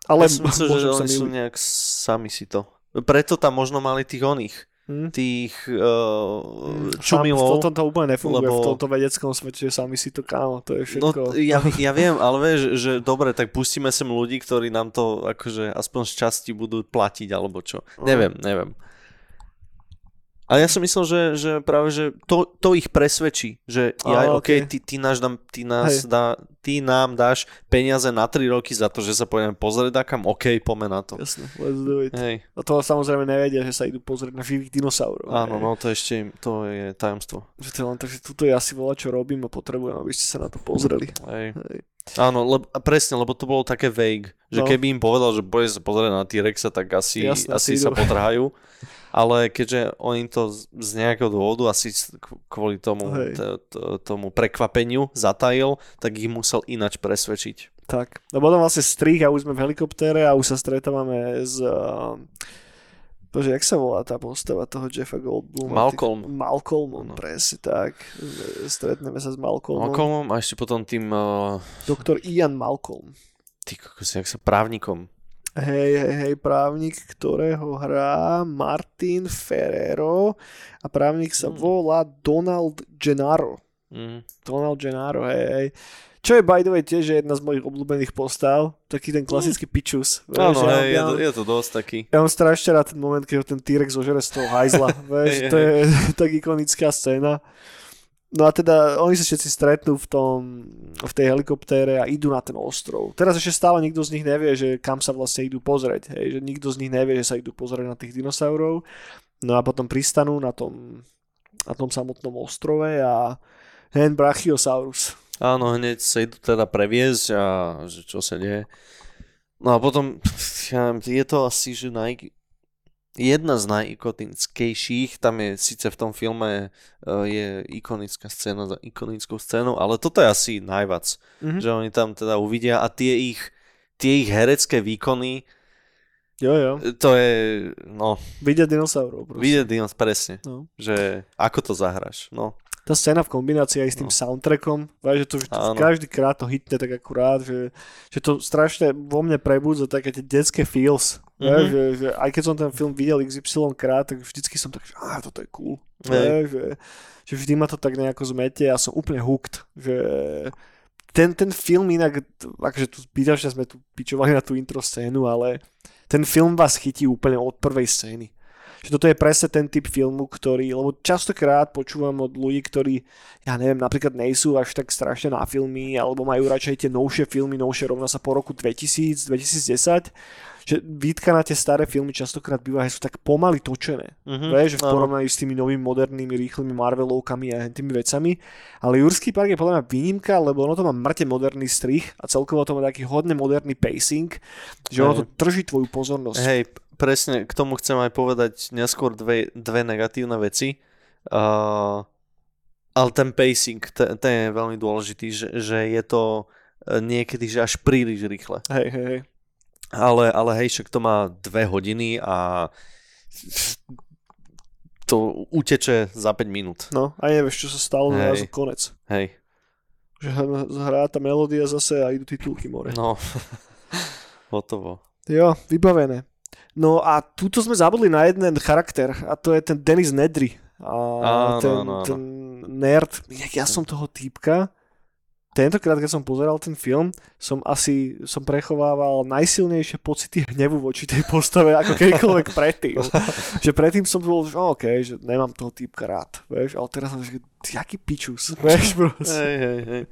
Ale ja som myslel, že oni sú nejak sami si to. Preto tam možno mali tých oných. Hmm? Tých uh, čumilov. V tomto úplne nefunguje, lebo... v tomto vedeckom svete sami si to kámo, to je všetko. No, ja, ja viem, ale vieš, že dobre, tak pustíme sem ľudí, ktorí nám to akože aspoň z časti budú platiť, alebo čo. Hmm. Neviem, neviem. Ale ja som myslel, že, že práve, že to, to ich presvedčí, že ja, ah, okay. Okay, ty, ty, náš dám, ty, nás dá, ty nám dáš peniaze na tri roky za to, že sa pôjdeme pozrieť a kam, OK, poďme na to. Jasne, let's do it. Hej. A toho samozrejme nevedia, že sa idú pozrieť na živých dinosaurov. Áno, hej. No to ešte, to je tajomstvo. Že to len, takže tuto ja si volá, čo robím a potrebujem, aby ste sa na to pozreli. Hej. Hej. Áno, lebo, presne, lebo to bolo také vague, že no. Keby im povedal, že bude sa pozrieť na T-Rexa, tak asi, Jasne, asi sa potrhajú, ale keďže oni to z nejakého dôvodu asi kvôli tomu, t- t- tomu prekvapeniu zatajil, tak ich musel inač presvedčiť. Tak, no potom vlastne strih a už sme v helikoptére a už sa stretávame s... Uh... Bože, jak sa volá tá postava toho Jeffa Goldbluma? Malcolm. Tých, Malcolmom, no. Presne tak. Stretneme sa s Malcolmom. Malcolmom a ešte potom tým... Uh... doktor Ian Malcolm. Ty kokos, jak sa právnikom. Hej, hej, hej, právnik, ktorého hrá Martin Ferrero a právnik sa mm. volá Donald Gennaro. Mm. Donald Gennaro, hej, hej. Čo je by the way tiež je jedna z mojich obľúbených postav, taký ten klasický mm. pičus. Áno, ja je, on, je to dosť taký. Ja mám strašne rád ten moment, keď ten T-Rex zožere z toho hajzla, vieš, to je tak ikonická scéna. No a teda oni sa všetci stretnú v tom, v tej helikoptére a idú na ten ostrov. Teraz ešte stále nikto z nich nevie, že kam sa vlastne idú pozrieť, hej, že nikto z nich nevie, že sa idú pozrieť na tých dinosaurov. No a potom pristanú na tom, na tom samotnom ostrove a hen Brachiosaurus. Áno, hneď sa idú teda previezť a že čo sa deje. No a potom je to asi že naj... jedna z najikonickejších, tam je síce v tom filme je ikonická scéna za ikonickou scénou, ale toto je asi najvac, mm-hmm. že oni tam teda uvidia a tie ich, tie ich herecké výkony, jo, jo. To je, no... Vidia dinosaurov, prosím. Vidia dinosaurov, presne, no. Že ako to zahráš, no. tá scéna v kombinácii aj s tým no. soundtrackom, že to každýkrát to hitne tak akurát, že, že to strašne vo mne prebudza také tie detské feels. Mm-hmm. Že, že aj keď som ten film videl iks ypsilon krát, tak vždycky som tak, že á, toto je cool. Hey. Že, že vždy ma to tak nejako zmetie a som úplne hooked, že... Ten, ten film inak, akože tu pýtaš, že sme tu pičovali na tú intro scénu, ale ten film vás chytí úplne od prvej scény. Že toto je presne ten typ filmu, ktorý, lebo častokrát počúvam od ľudí, ktorí, ja neviem, napríklad nejsú až tak strašne na filmy, alebo majú radšej tie novšie filmy, novšie rovná sa po roku dvetisíc, dvetisícdesať, že výtka na tie staré filmy častokrát býva, že sú tak pomaly točené, mm-hmm, vie, že v porovnaní s tými novými, modernými, rýchlymi Marvelovkami a tými vecami, ale Jurský park je podľa mňa výnimka, lebo ono to má mŕte moderný strih a celkovo to má taký hodne moderný pacing, že ono to drží tvoju pozornosť. Hej. Presne, k tomu chcem aj povedať neskôr dve, dve negatívne veci. Uh, ale ten pacing, ten, ten je veľmi dôležitý, že, že je to niekedy že až príliš rýchle. Hej, hej, hej. Ale, ale hej, však to má dve hodiny a to uteče za päť minút. No, a nevieš, čo sa stalo, na zrazu konec. Hej. Že hrá tá melódia zase a idú titulky more. No, hotovo. Jo, vybavené. No a tuto sme zabudli na jeden charakter a to je ten Dennis Nedry. A ten, no, no, no. ten nerd. Ja som toho týpka. Tentokrát, keď som pozeral ten film, som asi som prechovával najsilnejšie pocity hnevu voči tej postave ako kedykoľvek predtým. Že predtým som bol, že OK, že nemám toho týpka rád. Vieš? Ale teraz som, že jaký pičus. Vieš, hej, hej, hej.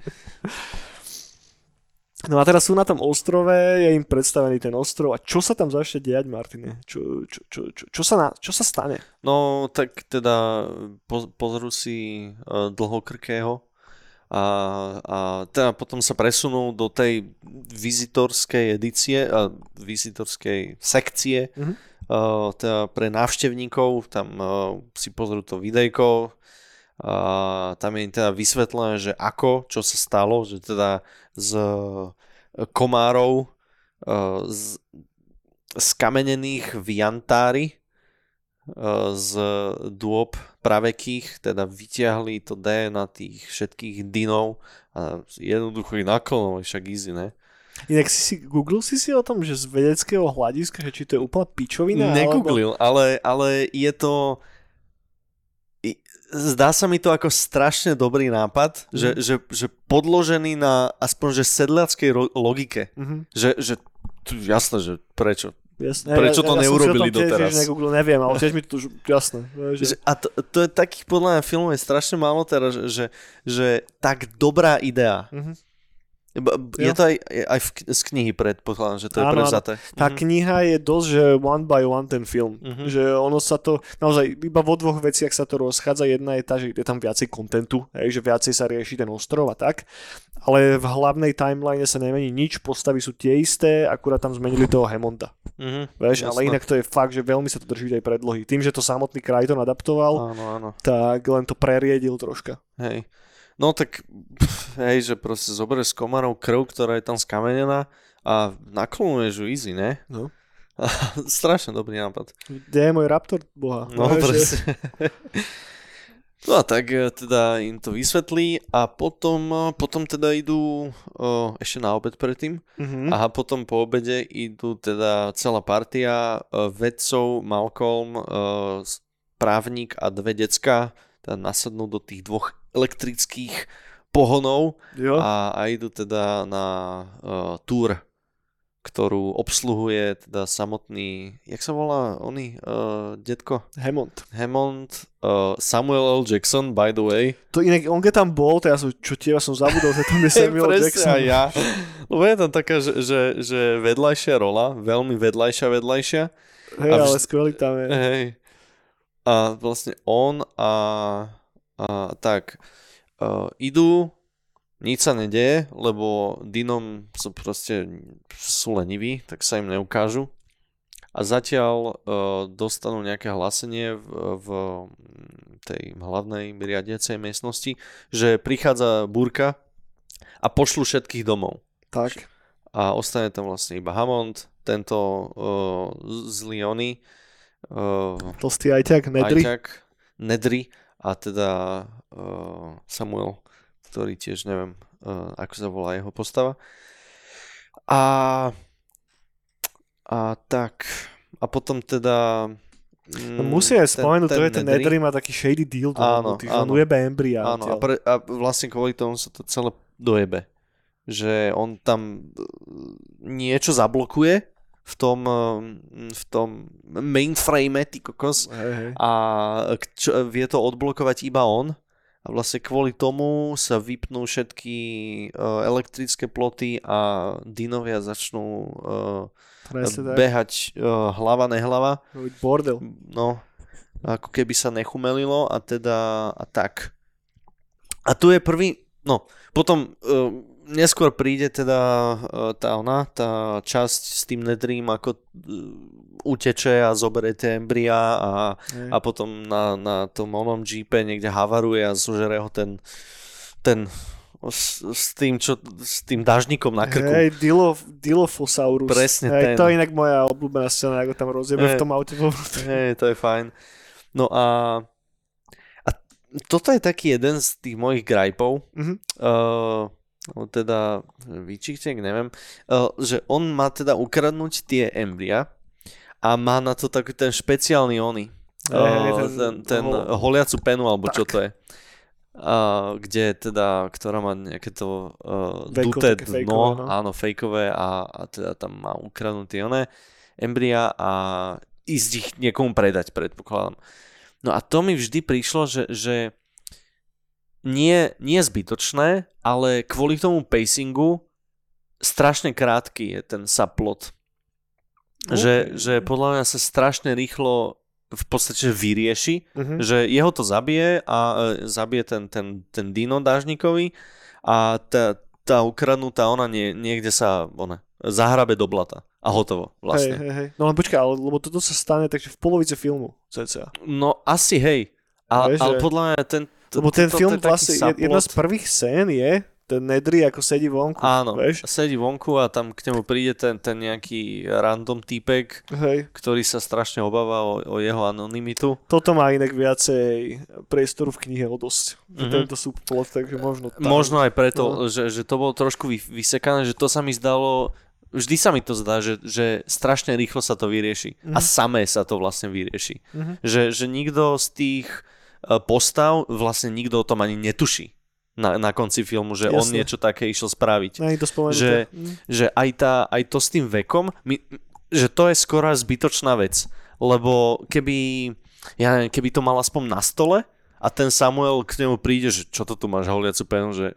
No a teraz sú na tom ostrove, je im predstavený ten ostrov a čo sa tam začne dejať, Martine? Čo, čo, čo, čo, čo, sa, na, čo sa stane? No tak teda poz, pozrú si uh, Dlhokrkého a, a teda potom sa presunú do tej vizitorskej edície, uh, vizitorskej sekcie, mm-hmm. uh, teda pre návštevníkov, tam uh, si pozrú to videjko. Uh, tam je teda vysvetlené, že ako, čo sa stalo, že teda z komárov uh, z, z kamenených viantári uh, z dôb pravekých, teda vyťahli to dé en á tých všetkých dinov a jednoducho ich naklonovali, však easy, ne? Inak si si, googlil si si o tom, že z vedeckého hľadiska, že či to je úplná pičovina? Negooglil, ale, ale je to... Zdá sa mi to ako strašne dobrý nápad, mm-hmm. že, že, že podložený na aspoň že sedliackej ro- logike. Mm-hmm. Že, že jasné, že prečo? Jasné, prečo ja, to ja, neurobili ja doteraz? Ja som neviem, ale tiež mi to už jasné. Že... A to, to je takých podľa mňa filmov je strašne málo teraz, že, že tak dobrá idea. Mm-hmm. Je to aj, aj v, z knihy predpokladám, že to je prevzaté. Tá mhm. kniha je dosť, že one by one ten film. Mhm. Že ono sa to, naozaj iba vo dvoch veciach sa to rozchádza. Jedna je tá, že je tam viacej kontentu, že viacej sa rieši ten ostrov a tak. Ale v hlavnej timeline sa nemení nič, postavy sú tie isté, akurát tam zmenili toho Hammonda. Mm-hmm, Veš, ale inak to je fakt, že veľmi sa to drží tej predlohy. Tým, že to samotný Crichton adaptoval, áno, áno. tak len to preriedil troška. Hej. No tak, pff, hej, že proste zoberieš z komárov krv, ktorá je tam skamenená a naklonuješ ju easy, ne? No. Strašne dobrý nápad. Kde je môj raptor, boha? No, no presne. No a tak teda im to vysvetlí a potom, potom teda idú o, ešte na obed predtým mm-hmm. a potom po obede idú teda celá partia vedcov, Malcolm, o, právnik a dve decka teda nasadnú do tých dvoch elektrických pohonov a, a idú teda na uh, túr, ktorú obsluhuje teda samotný, jak sa volá oný, uh, detko? Hammond. Hammond, uh, Samuel L. Jackson, by the way. To inak, on keď tam bol, to ja som, čo teba som zabudol, že tam je Samuel L. Jackson. Ja. Lebo je tam taká, že, že, že vedľajšia rola, veľmi vedľajšia, vedľajšia. Hej, vž- ale skvelý tam je. Hej. A vlastne on a... Uh, tak, uh, idú, nič sa nedeje, lebo dinom sú proste sú leniví, tak sa im neukážu a zatiaľ uh, dostanú nejaké hlásenie v, v tej hlavnej riadiacej miestnosti, že prichádza búrka a pošlu všetkých domov. Tak. A ostane tam vlastne iba Hammond, tento uh, z Liony. Uh, Tlstý ajťak, Nedry. Ajťak, Nedry. a teda uh, Samuel, ktorý tiež neviem, uh, ako sa volá jeho postava. A, a tak, a potom teda... Mm, no musí aj spomenúť, to je ten Nedry, má taký shady deal, áno, tých, áno, on ujebe embryá. Áno, a, pre, a vlastne kvôli tomu sa to celé dojebe. Že on tam niečo zablokuje v tom, v tom mainframe, ty kokos, hey, hey. A čo, vie to odblokovať iba on. A vlastne kvôli tomu sa vypnú všetky uh, elektrické ploty a dinovia začnú uh, behať uh, hlava, nehlava. Bordel. No, ako keby sa nechumelilo a teda a tak. A tu je prvý, no, potom uh, neskôr príde teda uh, tá ona, tá časť s tým Nedrým, ako uh, uteče a zoberie tie embryá a, a potom na, na tom onom džípe niekde havaruje a zožere ho ten, ten s, s tým, čo, s tým dážnikom na krku. Hej, Dilophosaurus. Presne hey, ten. To je inak moja obľúbená scéna, ako tam rozjebe hey, v tom aute. Hej, to je fajn. No a a toto je taký jeden z tých mojich gripov, mm-hmm. uh, teda výčiktek, neviem, uh, že on má teda ukradnúť tie embria a má na to taký ten špeciálny oný, uh, ten, ten holiacu penu, alebo tak. Čo to je, uh, kde teda, ktorá má nejaké to uh, duté dno, no. Áno, fejkové a, a teda tam má ukradnutý oné embria a ísť ich niekomu predať, predpokladám. No a to mi vždy prišlo, že, že nie, nie zbytočné, ale kvôli tomu pacingu strašne krátky je ten subplot. Okay. Že, že podľa mňa sa strašne rýchlo v podstate vyrieši, uh-huh. Že jeho to zabije a e, zabije ten, ten, ten dino dážnikový a tá, tá ukradnutá ona nie, niekde sa ona, zahrabe do blata. A hotovo, vlastne. Hej, hej, hej. No len počkaj, ale, lebo toto sa stane takže v polovici filmu. cca. No asi, hej. A, Vieš, ale že... podľa mňa ten... Lebo ten to, film to je vlastne, subplot. Jedna z prvých scén je ten Nedry, ako sedí vonku. Áno, vieš? Sedí vonku a tam k nemu príde ten, ten nejaký random týpek, hej. Ktorý sa strašne obáva o, o jeho anonymitu. Toto má inak viacej priestoru v knihe o dosť. Mm-hmm. Tento subplot, takže možno tam. Možno aj preto, no. že, že to bolo trošku vy, vysekané, že to sa mi zdalo... Vždy sa mi to zdá, že, že strašne rýchlo sa to vyrieši. Mm-hmm. A samé sa to vlastne vyrieši. Mm-hmm. Že, že nikto z tých postav, vlastne nikto o tom ani netuší na, na konci filmu, že Jasne. On niečo také išiel spraviť. Aj to že, mm. že aj, tá, aj to s tým vekom, my, že to je skoro zbytočná vec, lebo keby, ja neviem, keby to mal aspoň na stole a ten Samuel k nemu príde, že čo to tu máš holiacu penu, že,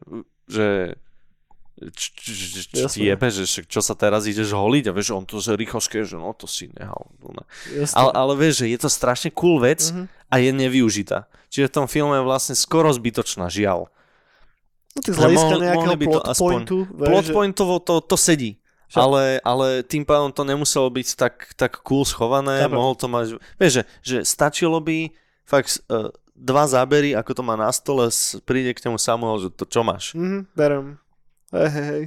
že Č, č, č, č, č, jebe, že čo sa teraz ideš holiť a vieš, on to že rýchlo že no to si nehal. Ne. Ale, ale vieš, že je to strašne cool vec uh-huh. a je nevyužitá. Čiže v tom filme je vlastne skoro zbytočná, žiaľ. No ty zľadiska nejakého plot pointu. Plot pointovo to, to sedí. Ale, ale tým pádom to nemuselo byť tak, tak cool schované. Dobre. Mohol to mať, vieš, že, že stačilo by fakt... Uh, dva zábery, ako to má na stole, príde k nemu Samuel, že to čo máš. Mhm, berem. Hej, hej, hej.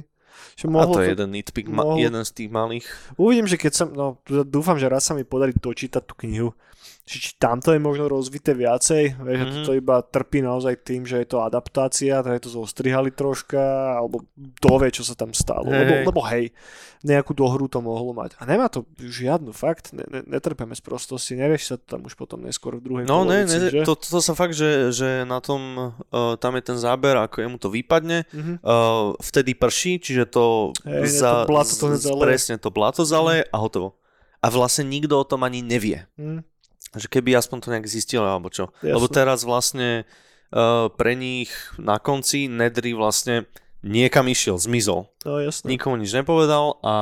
A to je jeden nitpick, mohol... ma, jeden z tých malých. Uvidím, že keď som, no dúfam, že raz sa mi podarí dočítať tú knihu, že či tamto je možno rozvité viacej, vieš, mm-hmm. že to iba trpí naozaj tým, že je to adaptácia, teda je to zostrihali troška, alebo dovie, čo sa tam stalo, hey. lebo, lebo hej, nejakú dohru to mohlo mať. A nemá to žiadnu, fakt, ne, ne, netrpeme z prostosti, nevieš sa to tam už potom neskôr v druhej no, polovici, ne, ne, že? To, to sa fakt, že, že na tom, uh, tam je ten záber, ako jemu to vypadne, mm-hmm. uh, vtedy prší, čiže to, hey, za, ne, to blato to z, presne to blato zaleje a hotovo. A vlastne nikto o tom ani nevie. Mm. Že keby aspoň to nejak zistili, alebo čo. Jasne. Lebo teraz vlastne uh, pre nich na konci Nedry vlastne niekam išiel, zmizol. No, jasne. Nikomu nič nepovedal a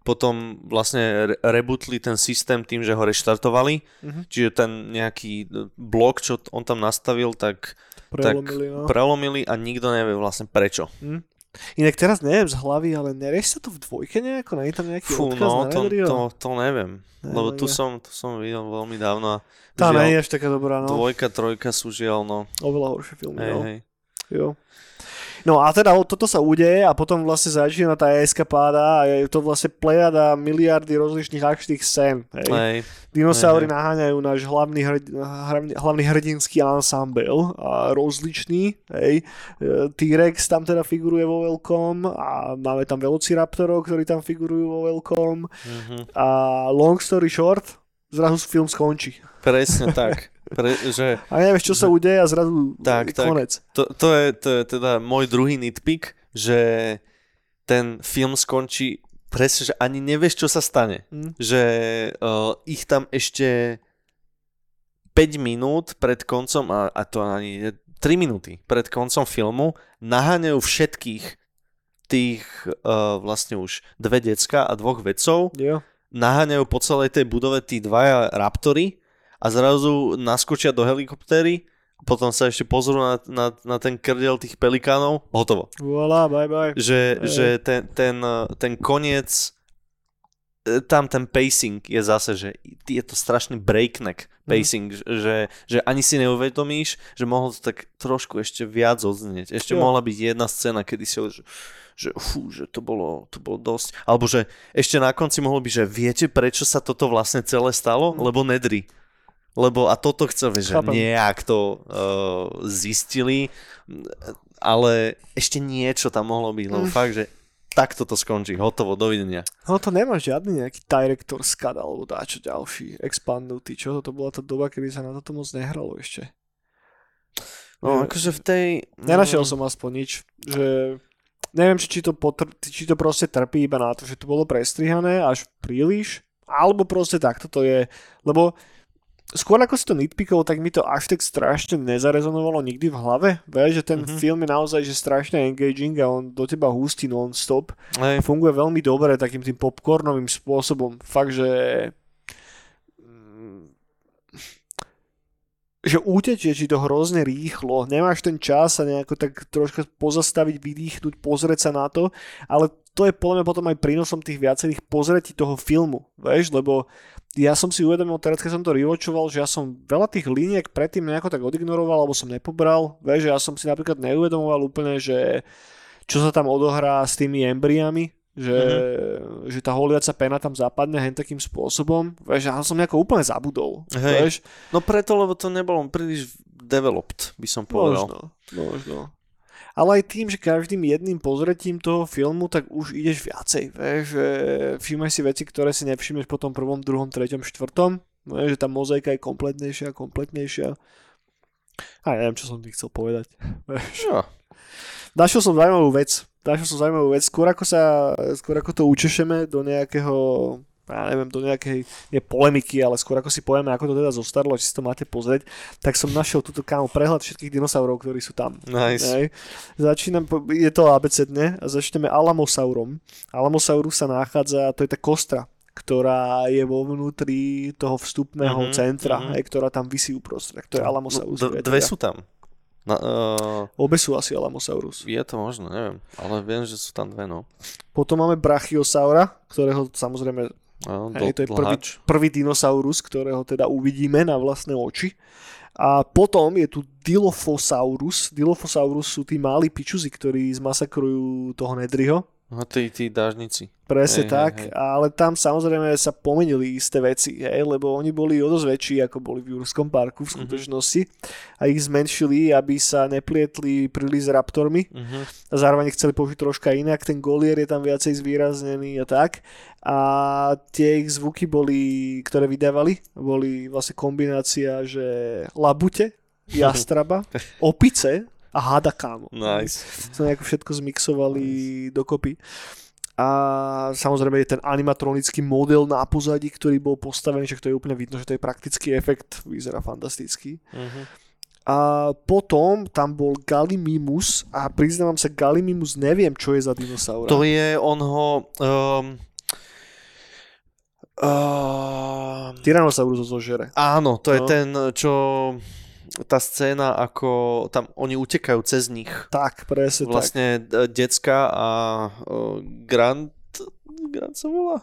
potom vlastne re- rebootli ten systém tým, že ho reštartovali. Uh-huh. Čiže ten nejaký blok, čo on tam nastavil, tak prelomili, tak no. prelomili a nikto nevie vlastne prečo. Uh-huh. Inak teraz neviem z hlavy, ale nerieš sa to v dvojke nejako? Nie je tam nejaký Fú, odkaz no, na Nedryho? To, to neviem, neviem lebo tu som, tu som videl veľmi dávno. Tá žiaľ, nie je až taká dobrá, no. Dvojka, trojka sú žiaľ, no. Oveľa horšie filmy, hej, jo. Hej. Jo. No a teda toto sa udeje a potom vlastne začína tá eskapáda a je to vlastne plejada miliardy rozličných akčných scén. Hej. Hej. Dinosaury hej. naháňajú náš hlavný, hrd- hlavný hrdinský ensemble a rozličný. Hej. T-Rex tam teda figuruje vo veľkom a máme tam Velociraptorov, ktorí tam figurujú vo veľkom. Mm-hmm. A long story short, zrazu film skončí. Presne tak. Pre, že, a nevieš, čo sa udeje a zrazu tak, konec. Tak. To, to, je, to je teda môj druhý nitpick, že ten film skončí presne, že ani nevieš, čo sa stane. Hmm. Že uh, ich tam ešte päť minút pred koncom, a, a to ani tri minúty pred koncom filmu, naháňajú všetkých tých uh, vlastne už dve decka a dvoch vedcov. Yeah. Naháňajú po celej tej budove tí dvaja raptory a zrazu naskočia do helikoptéry a potom sa ešte pozrú na, na, na ten krdel tých pelikánov. Hotovo. Voilà, bye bye. Že, bye. Že ten, ten, ten koniec, tam ten pacing je zase, že je to strašný breakneck pacing, mm. že, že ani si neuvedomíš, že mohlo to tak trošku ešte viac odznieť. Ešte yeah. mohla byť jedna scéna, kedy si že, že, fú, že to bolo, to bolo dosť. Alebo že ešte na konci mohlo byť, že viete, prečo sa toto vlastne celé stalo? Mm. Lebo nedri. Lebo a toto chcel, že nejak to uh, zistili, ale ešte niečo tam mohlo byť, lebo mm. fakt, že takto to skončí, hotovo, dovidenia. No to nemá žiadny nejaký director cut alebo dáčo ďalší, expandutý, čo to bola tá doba, kedy sa na toto moc nehralo ešte. No, no akože v tej... Nenašiel som aspoň nič, že... Neviem, či to, potr- či to proste trpí iba na to, že to bolo prestrihané až príliš, alebo proste takto to je, lebo... Skôr ako si to nitpikol, tak mi to až tak strašne nezarezonovalo nikdy v hlave. Vieš, že ten mm-hmm. film je naozaj že strašne engaging a on do teba hustí non-stop. Hej. Funguje veľmi dobre takým tým popcornovým spôsobom. Fakt, že... že utečie ti to hrozne rýchlo. Nemáš ten čas sa nejako tak troška pozastaviť, vydýchnuť, pozrieť sa na to, ale to je podľa mňa potom aj prínosom tých viacerých pozretí toho filmu, vieš, lebo ja som si uvedomil teraz, keď som to rewatchoval, že ja som veľa tých liniek predtým nejako tak odignoroval, alebo som nepobral, vieš, že ja som si napríklad neuvedomoval úplne, že čo sa tam odohrá s tými embriami, že, mm-hmm. že tá holiaca pena tam zapadne hen takým spôsobom, vieš, ja som nejako úplne zabudol, hej. Vieš. No preto, lebo to nebolo príliš developed, by som povedal. Možno, možno. Ale aj tým, že každým jedným pozretím toho filmu, tak už ideš viacej, vieš, že všímaš si veci, ktoré si nevšimneš po tom prvom, druhom, treťom, štvrtom, vieš, že tá mozaika je kompletnejšia, kompletnejšia. A ja neviem, čo som ti chcel povedať. No. Našiel som zaujímavú vec, našiel som zaujímavú vec, skôr ako sa, skôr ako to učešeme do nejakého, ja neviem, do nejakej, nie polemiky, ale skôr ako si povieme, ako to teda zostarlo, či si to máte pozrieť, tak som našiel túto kámo prehľad všetkých dinosaurov, ktorí sú tam. Nice. Hej. Začínam, je to abecedne, začneme Alamosaurom. Alamosaurus sa nachádza, to je tá kostra, ktorá je vo vnútri toho vstupného mm-hmm, centra, mm-hmm. Hej, ktorá tam visí uprostred, to je Alamosaurus. No, d- dve sú tam. Na, uh, Obe sú asi Alamosaurus. Je to možno, neviem, ale viem, že sú tam dve, no. Potom máme Brachiosaura, ktorého samozrejme No, hej, to je prvý, prvý dinosaurus, ktorého teda uvidíme na vlastné oči. A potom je tu Dilophosaurus. Dilophosaurus sú tí malí pičuzi, ktorí zmasakrujú toho Nedryho. No tí, tí dážnici. Presne hej, tak, hej, hej. Ale tam samozrejme sa pomenili isté veci, hej, lebo oni boli o dosť väčší, ako boli v Jurskom parku v skutočnosti mm-hmm. a ich zmenšili, aby sa neplietli príliš s raptormi mm-hmm. a zároveň chceli použiť troška inak, ten golier je tam viacej zvýraznený a tak a tie ich zvuky boli, ktoré vydávali, boli vlastne kombinácia, že labute, jastraba, opice a hada kámo. Nice. To nejako všetko zmixovali nice. Dokopy. A samozrejme je ten animatronický model na pozadí, ktorý bol postavený, však to je úplne vidno, že to je praktický efekt, vyzerá fantasticky. Uh-huh. A potom tam bol Galimimus a priznávam sa, Galimimus neviem, čo je za dinosaura. To je, on ho... Um... Uh... Tyrannosaurus zožere. Áno, to no. je ten, čo... tá scéna, ako tam oni utekajú cez nich. Tak, presne vlastne tak. Vlastne decka a uh, Grant, Grant sa volá?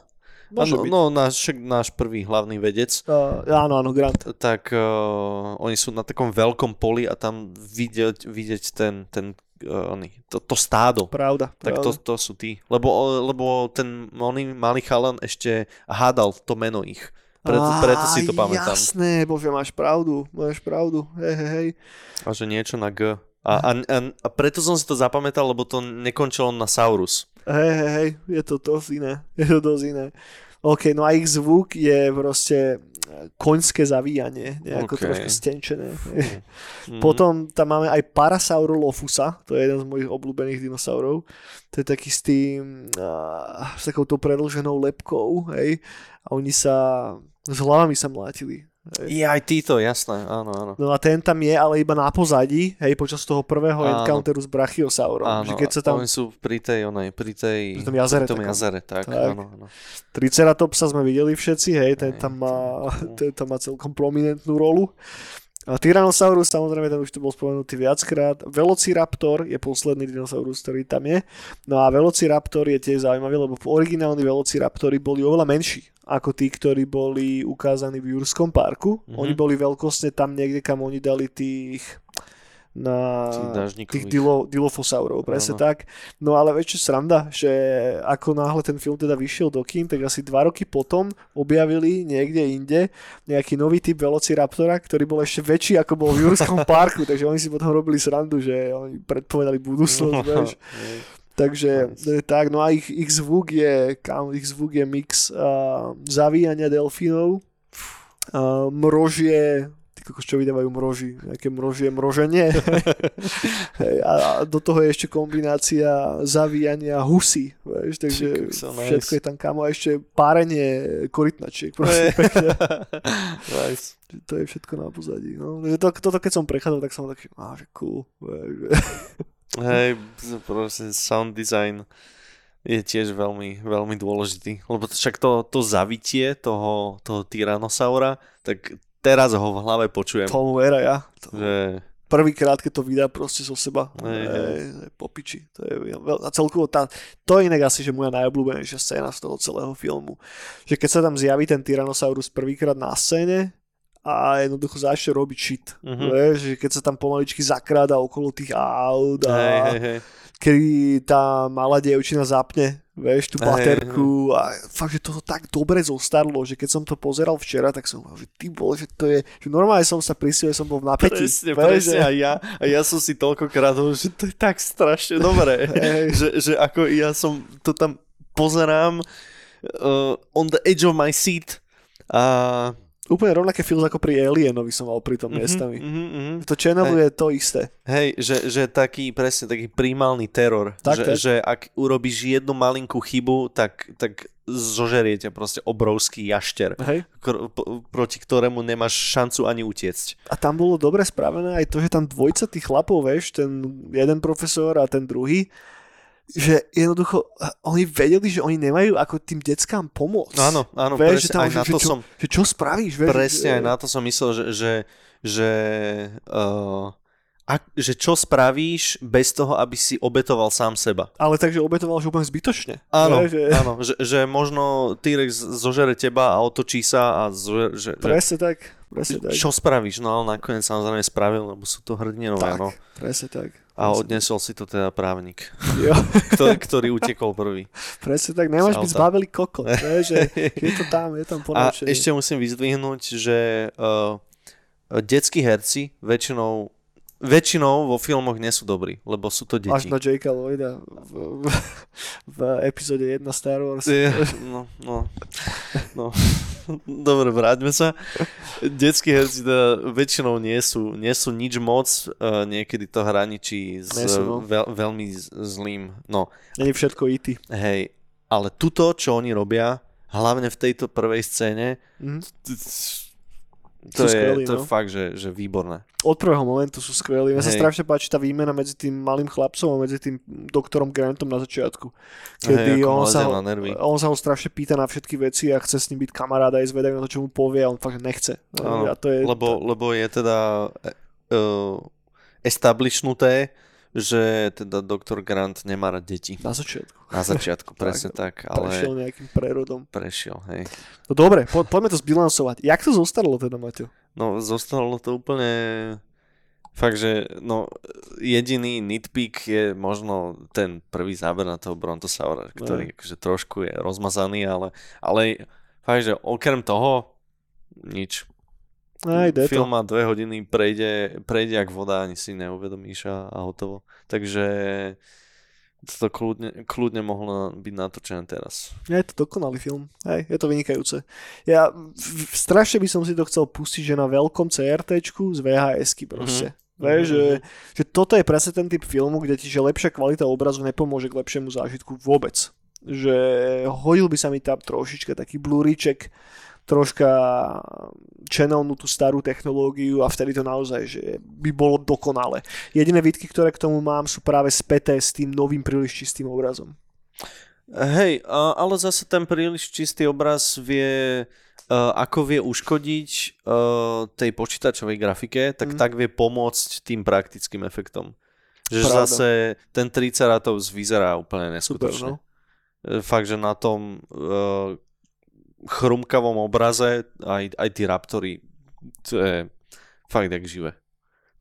Môže ano, byť. No, náš, náš prvý hlavný vedec. Uh, áno, áno, Grant. Tak uh, oni sú na takom veľkom poli a tam vidieť, vidieť ten, ten oni, to, to stádo. Pravda. Tak pravda. To, to sú tí. Lebo, lebo ten oný malý chalan ešte hádal to meno ich. Preto, preto si to pamätám. Jasné, bože, máš pravdu, máš pravdu, hej, hej, hej. A že niečo na G. A, a, a, a preto som si to zapamätal, lebo to nekončilo na Saurus. Hej, hej, hej, je to dosť iné, je to dosť iné. OK, no a ich zvuk je proste koňské zavíjanie, nejako okay. Trošku stenčené. Mm. Potom tam máme aj Parasaurolophusa, to je jeden z mojich obľúbených dinosaurov. To je taký s tým, uh, s takouto predĺženou lebkou, hej. A oni sa, s hlavami sa mlátili. Je aj títo, jasné, áno, áno. No a ten tam je, ale iba na pozadí, hej, počas toho prvého áno. encounteru s Brachiosaurom. Áno, keď sa tam... oni sú pri tej, onej, pri tej... Pri tom jazere. Pri tom jazere, tak, tak. Áno, áno. Triceratopsa sme videli všetci, hej, ten, hej, tam, má, ten tam má celkom prominentnú rolu. A Tyrannosaurus, samozrejme, ten už tu bol spomenutý viackrát. Velociraptor je posledný dinosaurus, ktorý tam je. No a Velociraptor je tiež zaujímavý, lebo originálni Velociraptory boli oveľa menší ako tí, ktorí boli ukázaní v Jurskom parku. Mm-hmm. Oni boli veľkostne tam niekde, kam oni dali tých na tých dilo, Dilophosaurov, presne tak. No ale ešte sranda, že ako náhle ten film teda vyšiel do kín, tak asi dva roky potom objavili niekde inde nejaký nový typ Velociraptora, ktorý bol ešte väčší ako bol v Jurskom parku, takže oni si potom robili srandu, že oni predpovedali budúcnosť, vieš. Takže tak, no a ich, ich zvuk je ich zvuk je mix uh, zavíjania delfínov, uh, mrožie, čo vydávajú mroži, nejaké mrožie, mroženie. A do toho je ešte kombinácia zavíjania husy, vieš, takže všetko je tam kamo, a ešte párenie korytnačiek, prosím, pekne. Nice. To je všetko na pozadí. No, to, toto keď som prechádzal, tak som taký, ah, že cool. Hej, proste sound design je tiež veľmi, veľmi dôležitý, lebo však to, to zavitie toho, toho Tyrannosaura, tak teraz ho v hlave počujem. Tomu vera ja. To... Že... Prvýkrát, keď to vydá proste zo seba. E, po piči. To je veľ... A celkovo tá... To je inak asi, že moja najobľúbenejšia scéna z toho celého filmu. Že keď sa tam zjaví ten Tyrannosaurus prvýkrát na scéne a jednoducho začne robiť shit. Mm-hmm. Vieš, že keď sa tam pomaličky zakráda okolo tých aut a... Hej, hej, hej. Kedy tá malá dievčina zapne, vieš, tú baterku a fakt, že toto tak dobre zostarlo, že keď som to pozeral včera, tak som mal, že ty bol, že to je, že normálne som sa prisil, že som bol v napätí. Presne, vieš, presne, že... a, ja, a ja som si toľkokrát hovoril, že to je tak strašne dobré, že, že ako ja som to tam pozerám uh, on the edge of my seat a... Úplne rovnaké feels ako pri Alienovi som mal pri tom mm-hmm, miestami. Mm-hmm. To channeluje to isté. Hej, že, že taký presne taký primálny teror. Tak, že, tak. Že ak urobíš jednu malinkú chybu, tak, tak zožerie ťa proste obrovský jašter, kr- p- proti ktorému nemáš šancu ani utiecť. A tam bolo dobre spravené aj to, že tam dvojca tých chlapov, vieš, ten jeden profesor a ten druhý, že jednoducho oni vedeli, že oni nemajú ako tým deckám pomôcť. Áno, áno, vieš, presne, že tam, aj že, na to čo, som... Že čo spravíš? Vieš, presne, že, aj na to som myslel, že, že, že, uh, a, že čo spravíš bez toho, aby si obetoval sám seba. Ale takže obetoval, že úplne zbytočne. Áno, vieš, že... áno, že, že možno T-Rex zožere teba a otočí sa a zožere... Že, presne že... tak. Presne tak. Čo spravíš? No ale nakoniec samozrejme spravil, lebo sú to hrdinovia. Tak, no. Presne tak. Presne a odnesol tak. Si to teda právnik, ktorý, ktorý utekol prvý. Presne tak, nemáš byť zbavili kokot, ne? Že je to tam, je tam ponaučenie. A ešte musím vyzdvihnúť, že uh, detskí herci väčšinou, väčšinou vo filmoch nie sú dobrí, lebo sú to deti. Až na Jakea Lloyda v, v, v epizóde jedna Star Wars. Je, no, no, no. Dobre, vráťme sa. Detskí herci teda väčšinou nie sú, nie sú nič moc, uh, niekedy to hraničí s no. veľ, veľmi zlým. No. Není všetko í té. Hej, ale tuto, čo oni robia, hlavne v tejto prvej scéne, mm. t- t- To, je, skvelý, to no? je fakt, že, že výborné. Od prvého momentu sú skvelí. Mne sa strašne páči tá výmena medzi tým malým chlapcom a medzi tým doktorom Grantom na začiatku. Kedy Hej, on, sa ho, on sa ho strašne pýta na všetky veci a chce s ním byť kamarád aj zvedavý na to, čo mu povie a on fakt nechce. Áno, a to je, lebo, lebo je teda uh, establishnuté, že teda doktor Grant nemá rád deti. Na začiatku. Na začiatku, presne tak, tak. Ale prešiel nejakým prerodom. Prešiel, hej. No dobre, po, poďme to zbilansovať. Jak to zostarlo teda, Maťo? No zostarlo to úplne Fakt, že no, jediný nitpick je možno ten prvý záber na toho Brontosaura, ktorý no. akože trošku je rozmazaný, ale, ale fakt, že okrem toho nič. Aj, film má dve hodiny, prejde, prejde jak voda, ani si neuvedomíš a, a hotovo. Takže to kľudne, kľudne mohlo byť natočené teraz. Ja, je to dokonalý film, hej, je to vynikajúce. Ja strašne by som si to chcel pustiť, že na veľkom cé er téčku z vé há esky proste. Mm-hmm. Vieš, že, že toto je presne ten typ filmu, kde ti že lepšia kvalita obrazu nepomôže k lepšiemu zážitku vôbec. Že hodil by sa mi tam trošička taký blúriček, troška channelnú tú starú technológiu a vtedy to naozaj že by bolo dokonale. Jediné výtky, ktoré k tomu mám, sú práve späté s tým novým príliš čistým obrazom. Hej, ale zase ten príliš čistý obraz vie, ako vie uškodiť tej počítačovej grafike, tak mm. tak vie pomôcť tým praktickým efektom. Že pravda. Zase ten Triceratops vyzerá úplne neskutočne. Super, no? Fakt, že na tom chrumkavom obraze aj, aj tí raptory, to je fakt jak živé.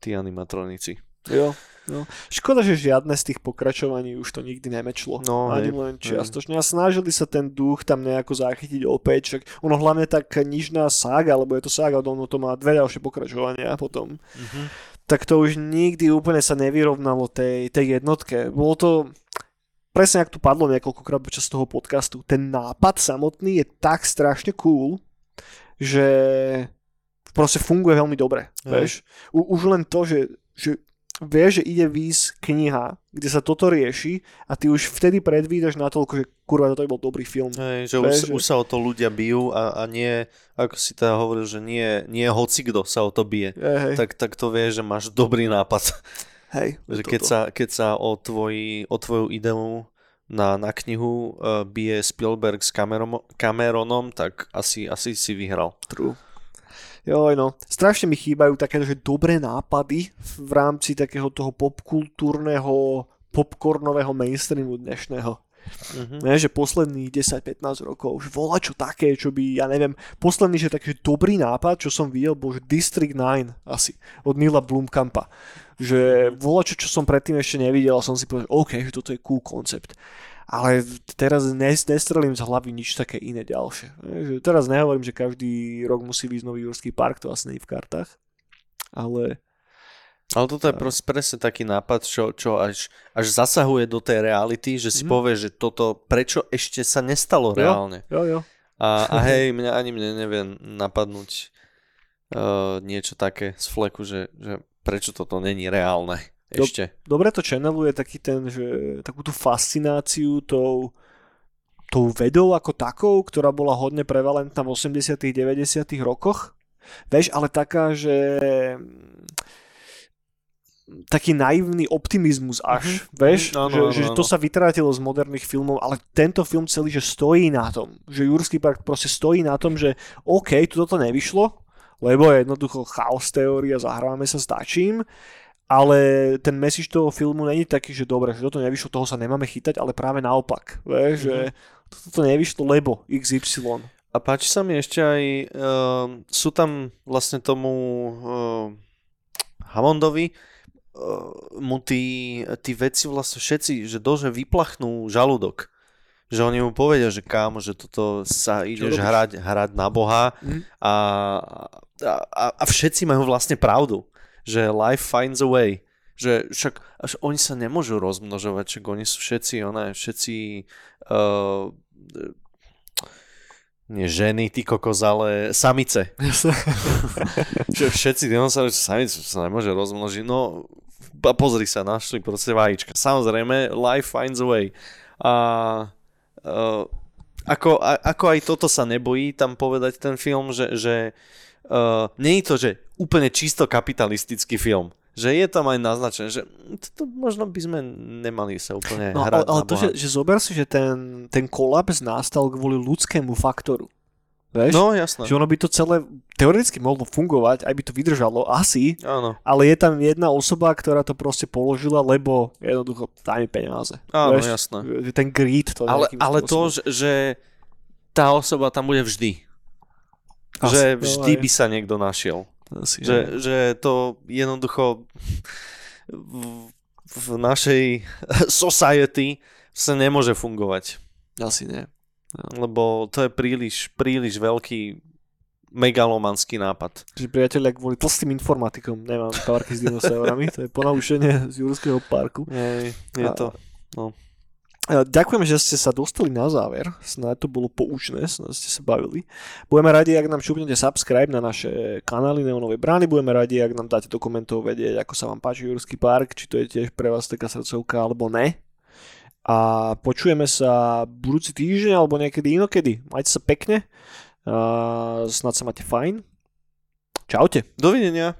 Tí animatronici. Jo, no. Škoda, že žiadne z tých pokračovaní už to nikdy nemečlo. No, ani hej, len čiastočne. A snažili sa ten duch tam nejako zachytiť opäť. Ono hlavne tak nižná sága, lebo je to sága, ono to má dve ďalšie pokračovania potom. Mm-hmm. Tak to už nikdy úplne sa nevyrovnalo tej, tej jednotke. Bolo to presne, jak tu padlo niekoľkokrát počas toho podcastu. Ten nápad samotný je tak strašne cool, že proste funguje veľmi dobre. Vieš? U, už len to, že, že vieš, že ide výsť kniha, kde sa toto rieši a ty už vtedy predvídaš natoľko, že kurva, toto by bol dobrý film. Hej, že, vieš, už, že už sa o to ľudia bijú a, a nie, ako si teda hovoril, že nie, nie hocikdo sa o to bije, tak, tak to vieš, že máš dobrý nápad. Hej. Že keď sa, keď sa o, tvoji, o tvoju ideu na, na knihu uh, bije Spielberg s Cameron, Cameronom, tak asi, asi si vyhral. True. Joj, no. Strašne mi chýbajú takéto, že dobré nápady v rámci takého toho popkultúrneho, popcornového mainstreamu dnešného. Mm-hmm. Ne, že posledných desať pätnásť rokov už volá čo také, čo by, ja neviem, posledný, že taký dobrý nápad, čo som videl, bol že District nine asi, od Neila Blomkampa. Že volá čo, čo som predtým ešte nevidel a som si povedal, OK, že toto je cool koncept. Ale teraz nestrelím z hlavy nič také iné ďalšie. Teraz nehovorím, že každý rok musí výjsť nový Jurassic Park, to asi nie v kartách. Ale Ale toto je proste presne taký nápad, čo, čo až, až zasahuje do tej reality, že si mm. povie, že toto prečo ešte sa nestalo reálne. Jo, jo, jo. A, a hej, mňa ani mne neviem napadnúť uh, niečo také z fleku, že, že prečo toto není reálne. Ešte. Dobre to channeluje taký ten, že takúto fascináciu tou, tou vedou ako takou, ktorá bola hodne prevalentná v osemdesiatych deväťdesiatych rokoch. Vieš, ale taká, že taký naivný optimizmus až, mm-hmm. vieš, no, no, že, no, no, že to sa vytrátilo z moderných filmov, ale tento film celý, že stojí na tom, že Jurassic Park proste stojí na tom, že OK, toto nevyšlo, lebo je jednoducho chaos teória, zahrávame sa s dačím. Ale ten message toho filmu není taký, že dobre, že toto nevyšlo, toho sa nemáme chytať, ale práve naopak, vie, že mm-hmm. toto nevyšlo, lebo iks ypsilon. A páči sa mi ešte aj, uh, sú tam vlastne tomu uh, Hammondovi, uh, mu tí, tí vedci vlastne všetci, že dože vyplachnú žalúdok. Že oni mu povedia, že kámo, že toto sa ideš hrať, hrať na Boha mm-hmm. a, a, a všetci majú vlastne pravdu. Že life finds a way, že však až oni sa nemôžu rozmnožovať, však oni sú všetci, ona je všetci uh, nie ženy, ty kokos, ale samice. Že všetci dinosaurusi samice sa nemôže rozmnožiť, no a pozri sa, našli proste vajíčka. Samozrejme, life finds a way. A uh, ako, a, ako aj toto sa nebojí tam povedať ten film, že, že Uh, nie je to, že úplne čisto kapitalistický film. Že je tam aj naznačené, že to možno by sme nemali sa úplne no, hrať. Ale to, že, že zober si, že ten, ten kolaps nastal kvôli ľudskému faktoru. Vieš? No, jasné. Že ono by to celé teoreticky mohlo fungovať, aj by to vydržalo asi, áno. Ale je tam jedna osoba, ktorá to proste položila, lebo jednoducho daj mi peniaze. Áno, vieš? Jasné. Ten greed to ale, ale to, že tá osoba tam bude vždy. Asi, že vždy by sa niekto našiel. Asi, že, že to jednoducho v, v našej society sa nemôže fungovať. Asi nie. Lebo to je príliš, príliš veľký megalomanský nápad. Čiže priateľia, kvôli tlstým informatikom nemám parky s dinosaurami, to je ponaušenie z Jurského parku. Je, je to, no. Ďakujem, že ste sa dostali na záver. Snáď to bolo poučné, snáď ste sa bavili. Budeme radi, ak nám šupnete subscribe na naše kanály Neonovej brány. Budeme radi, ak nám dáte do komentov vedieť, ako sa vám páči Jurský park, či to je tiež pre vás taká srdcovka, alebo ne. A počujeme sa budúci týždeň, alebo niekedy inokedy. Majte sa pekne. Uh, snad sa máte fajn. Čaute. Dovidenia.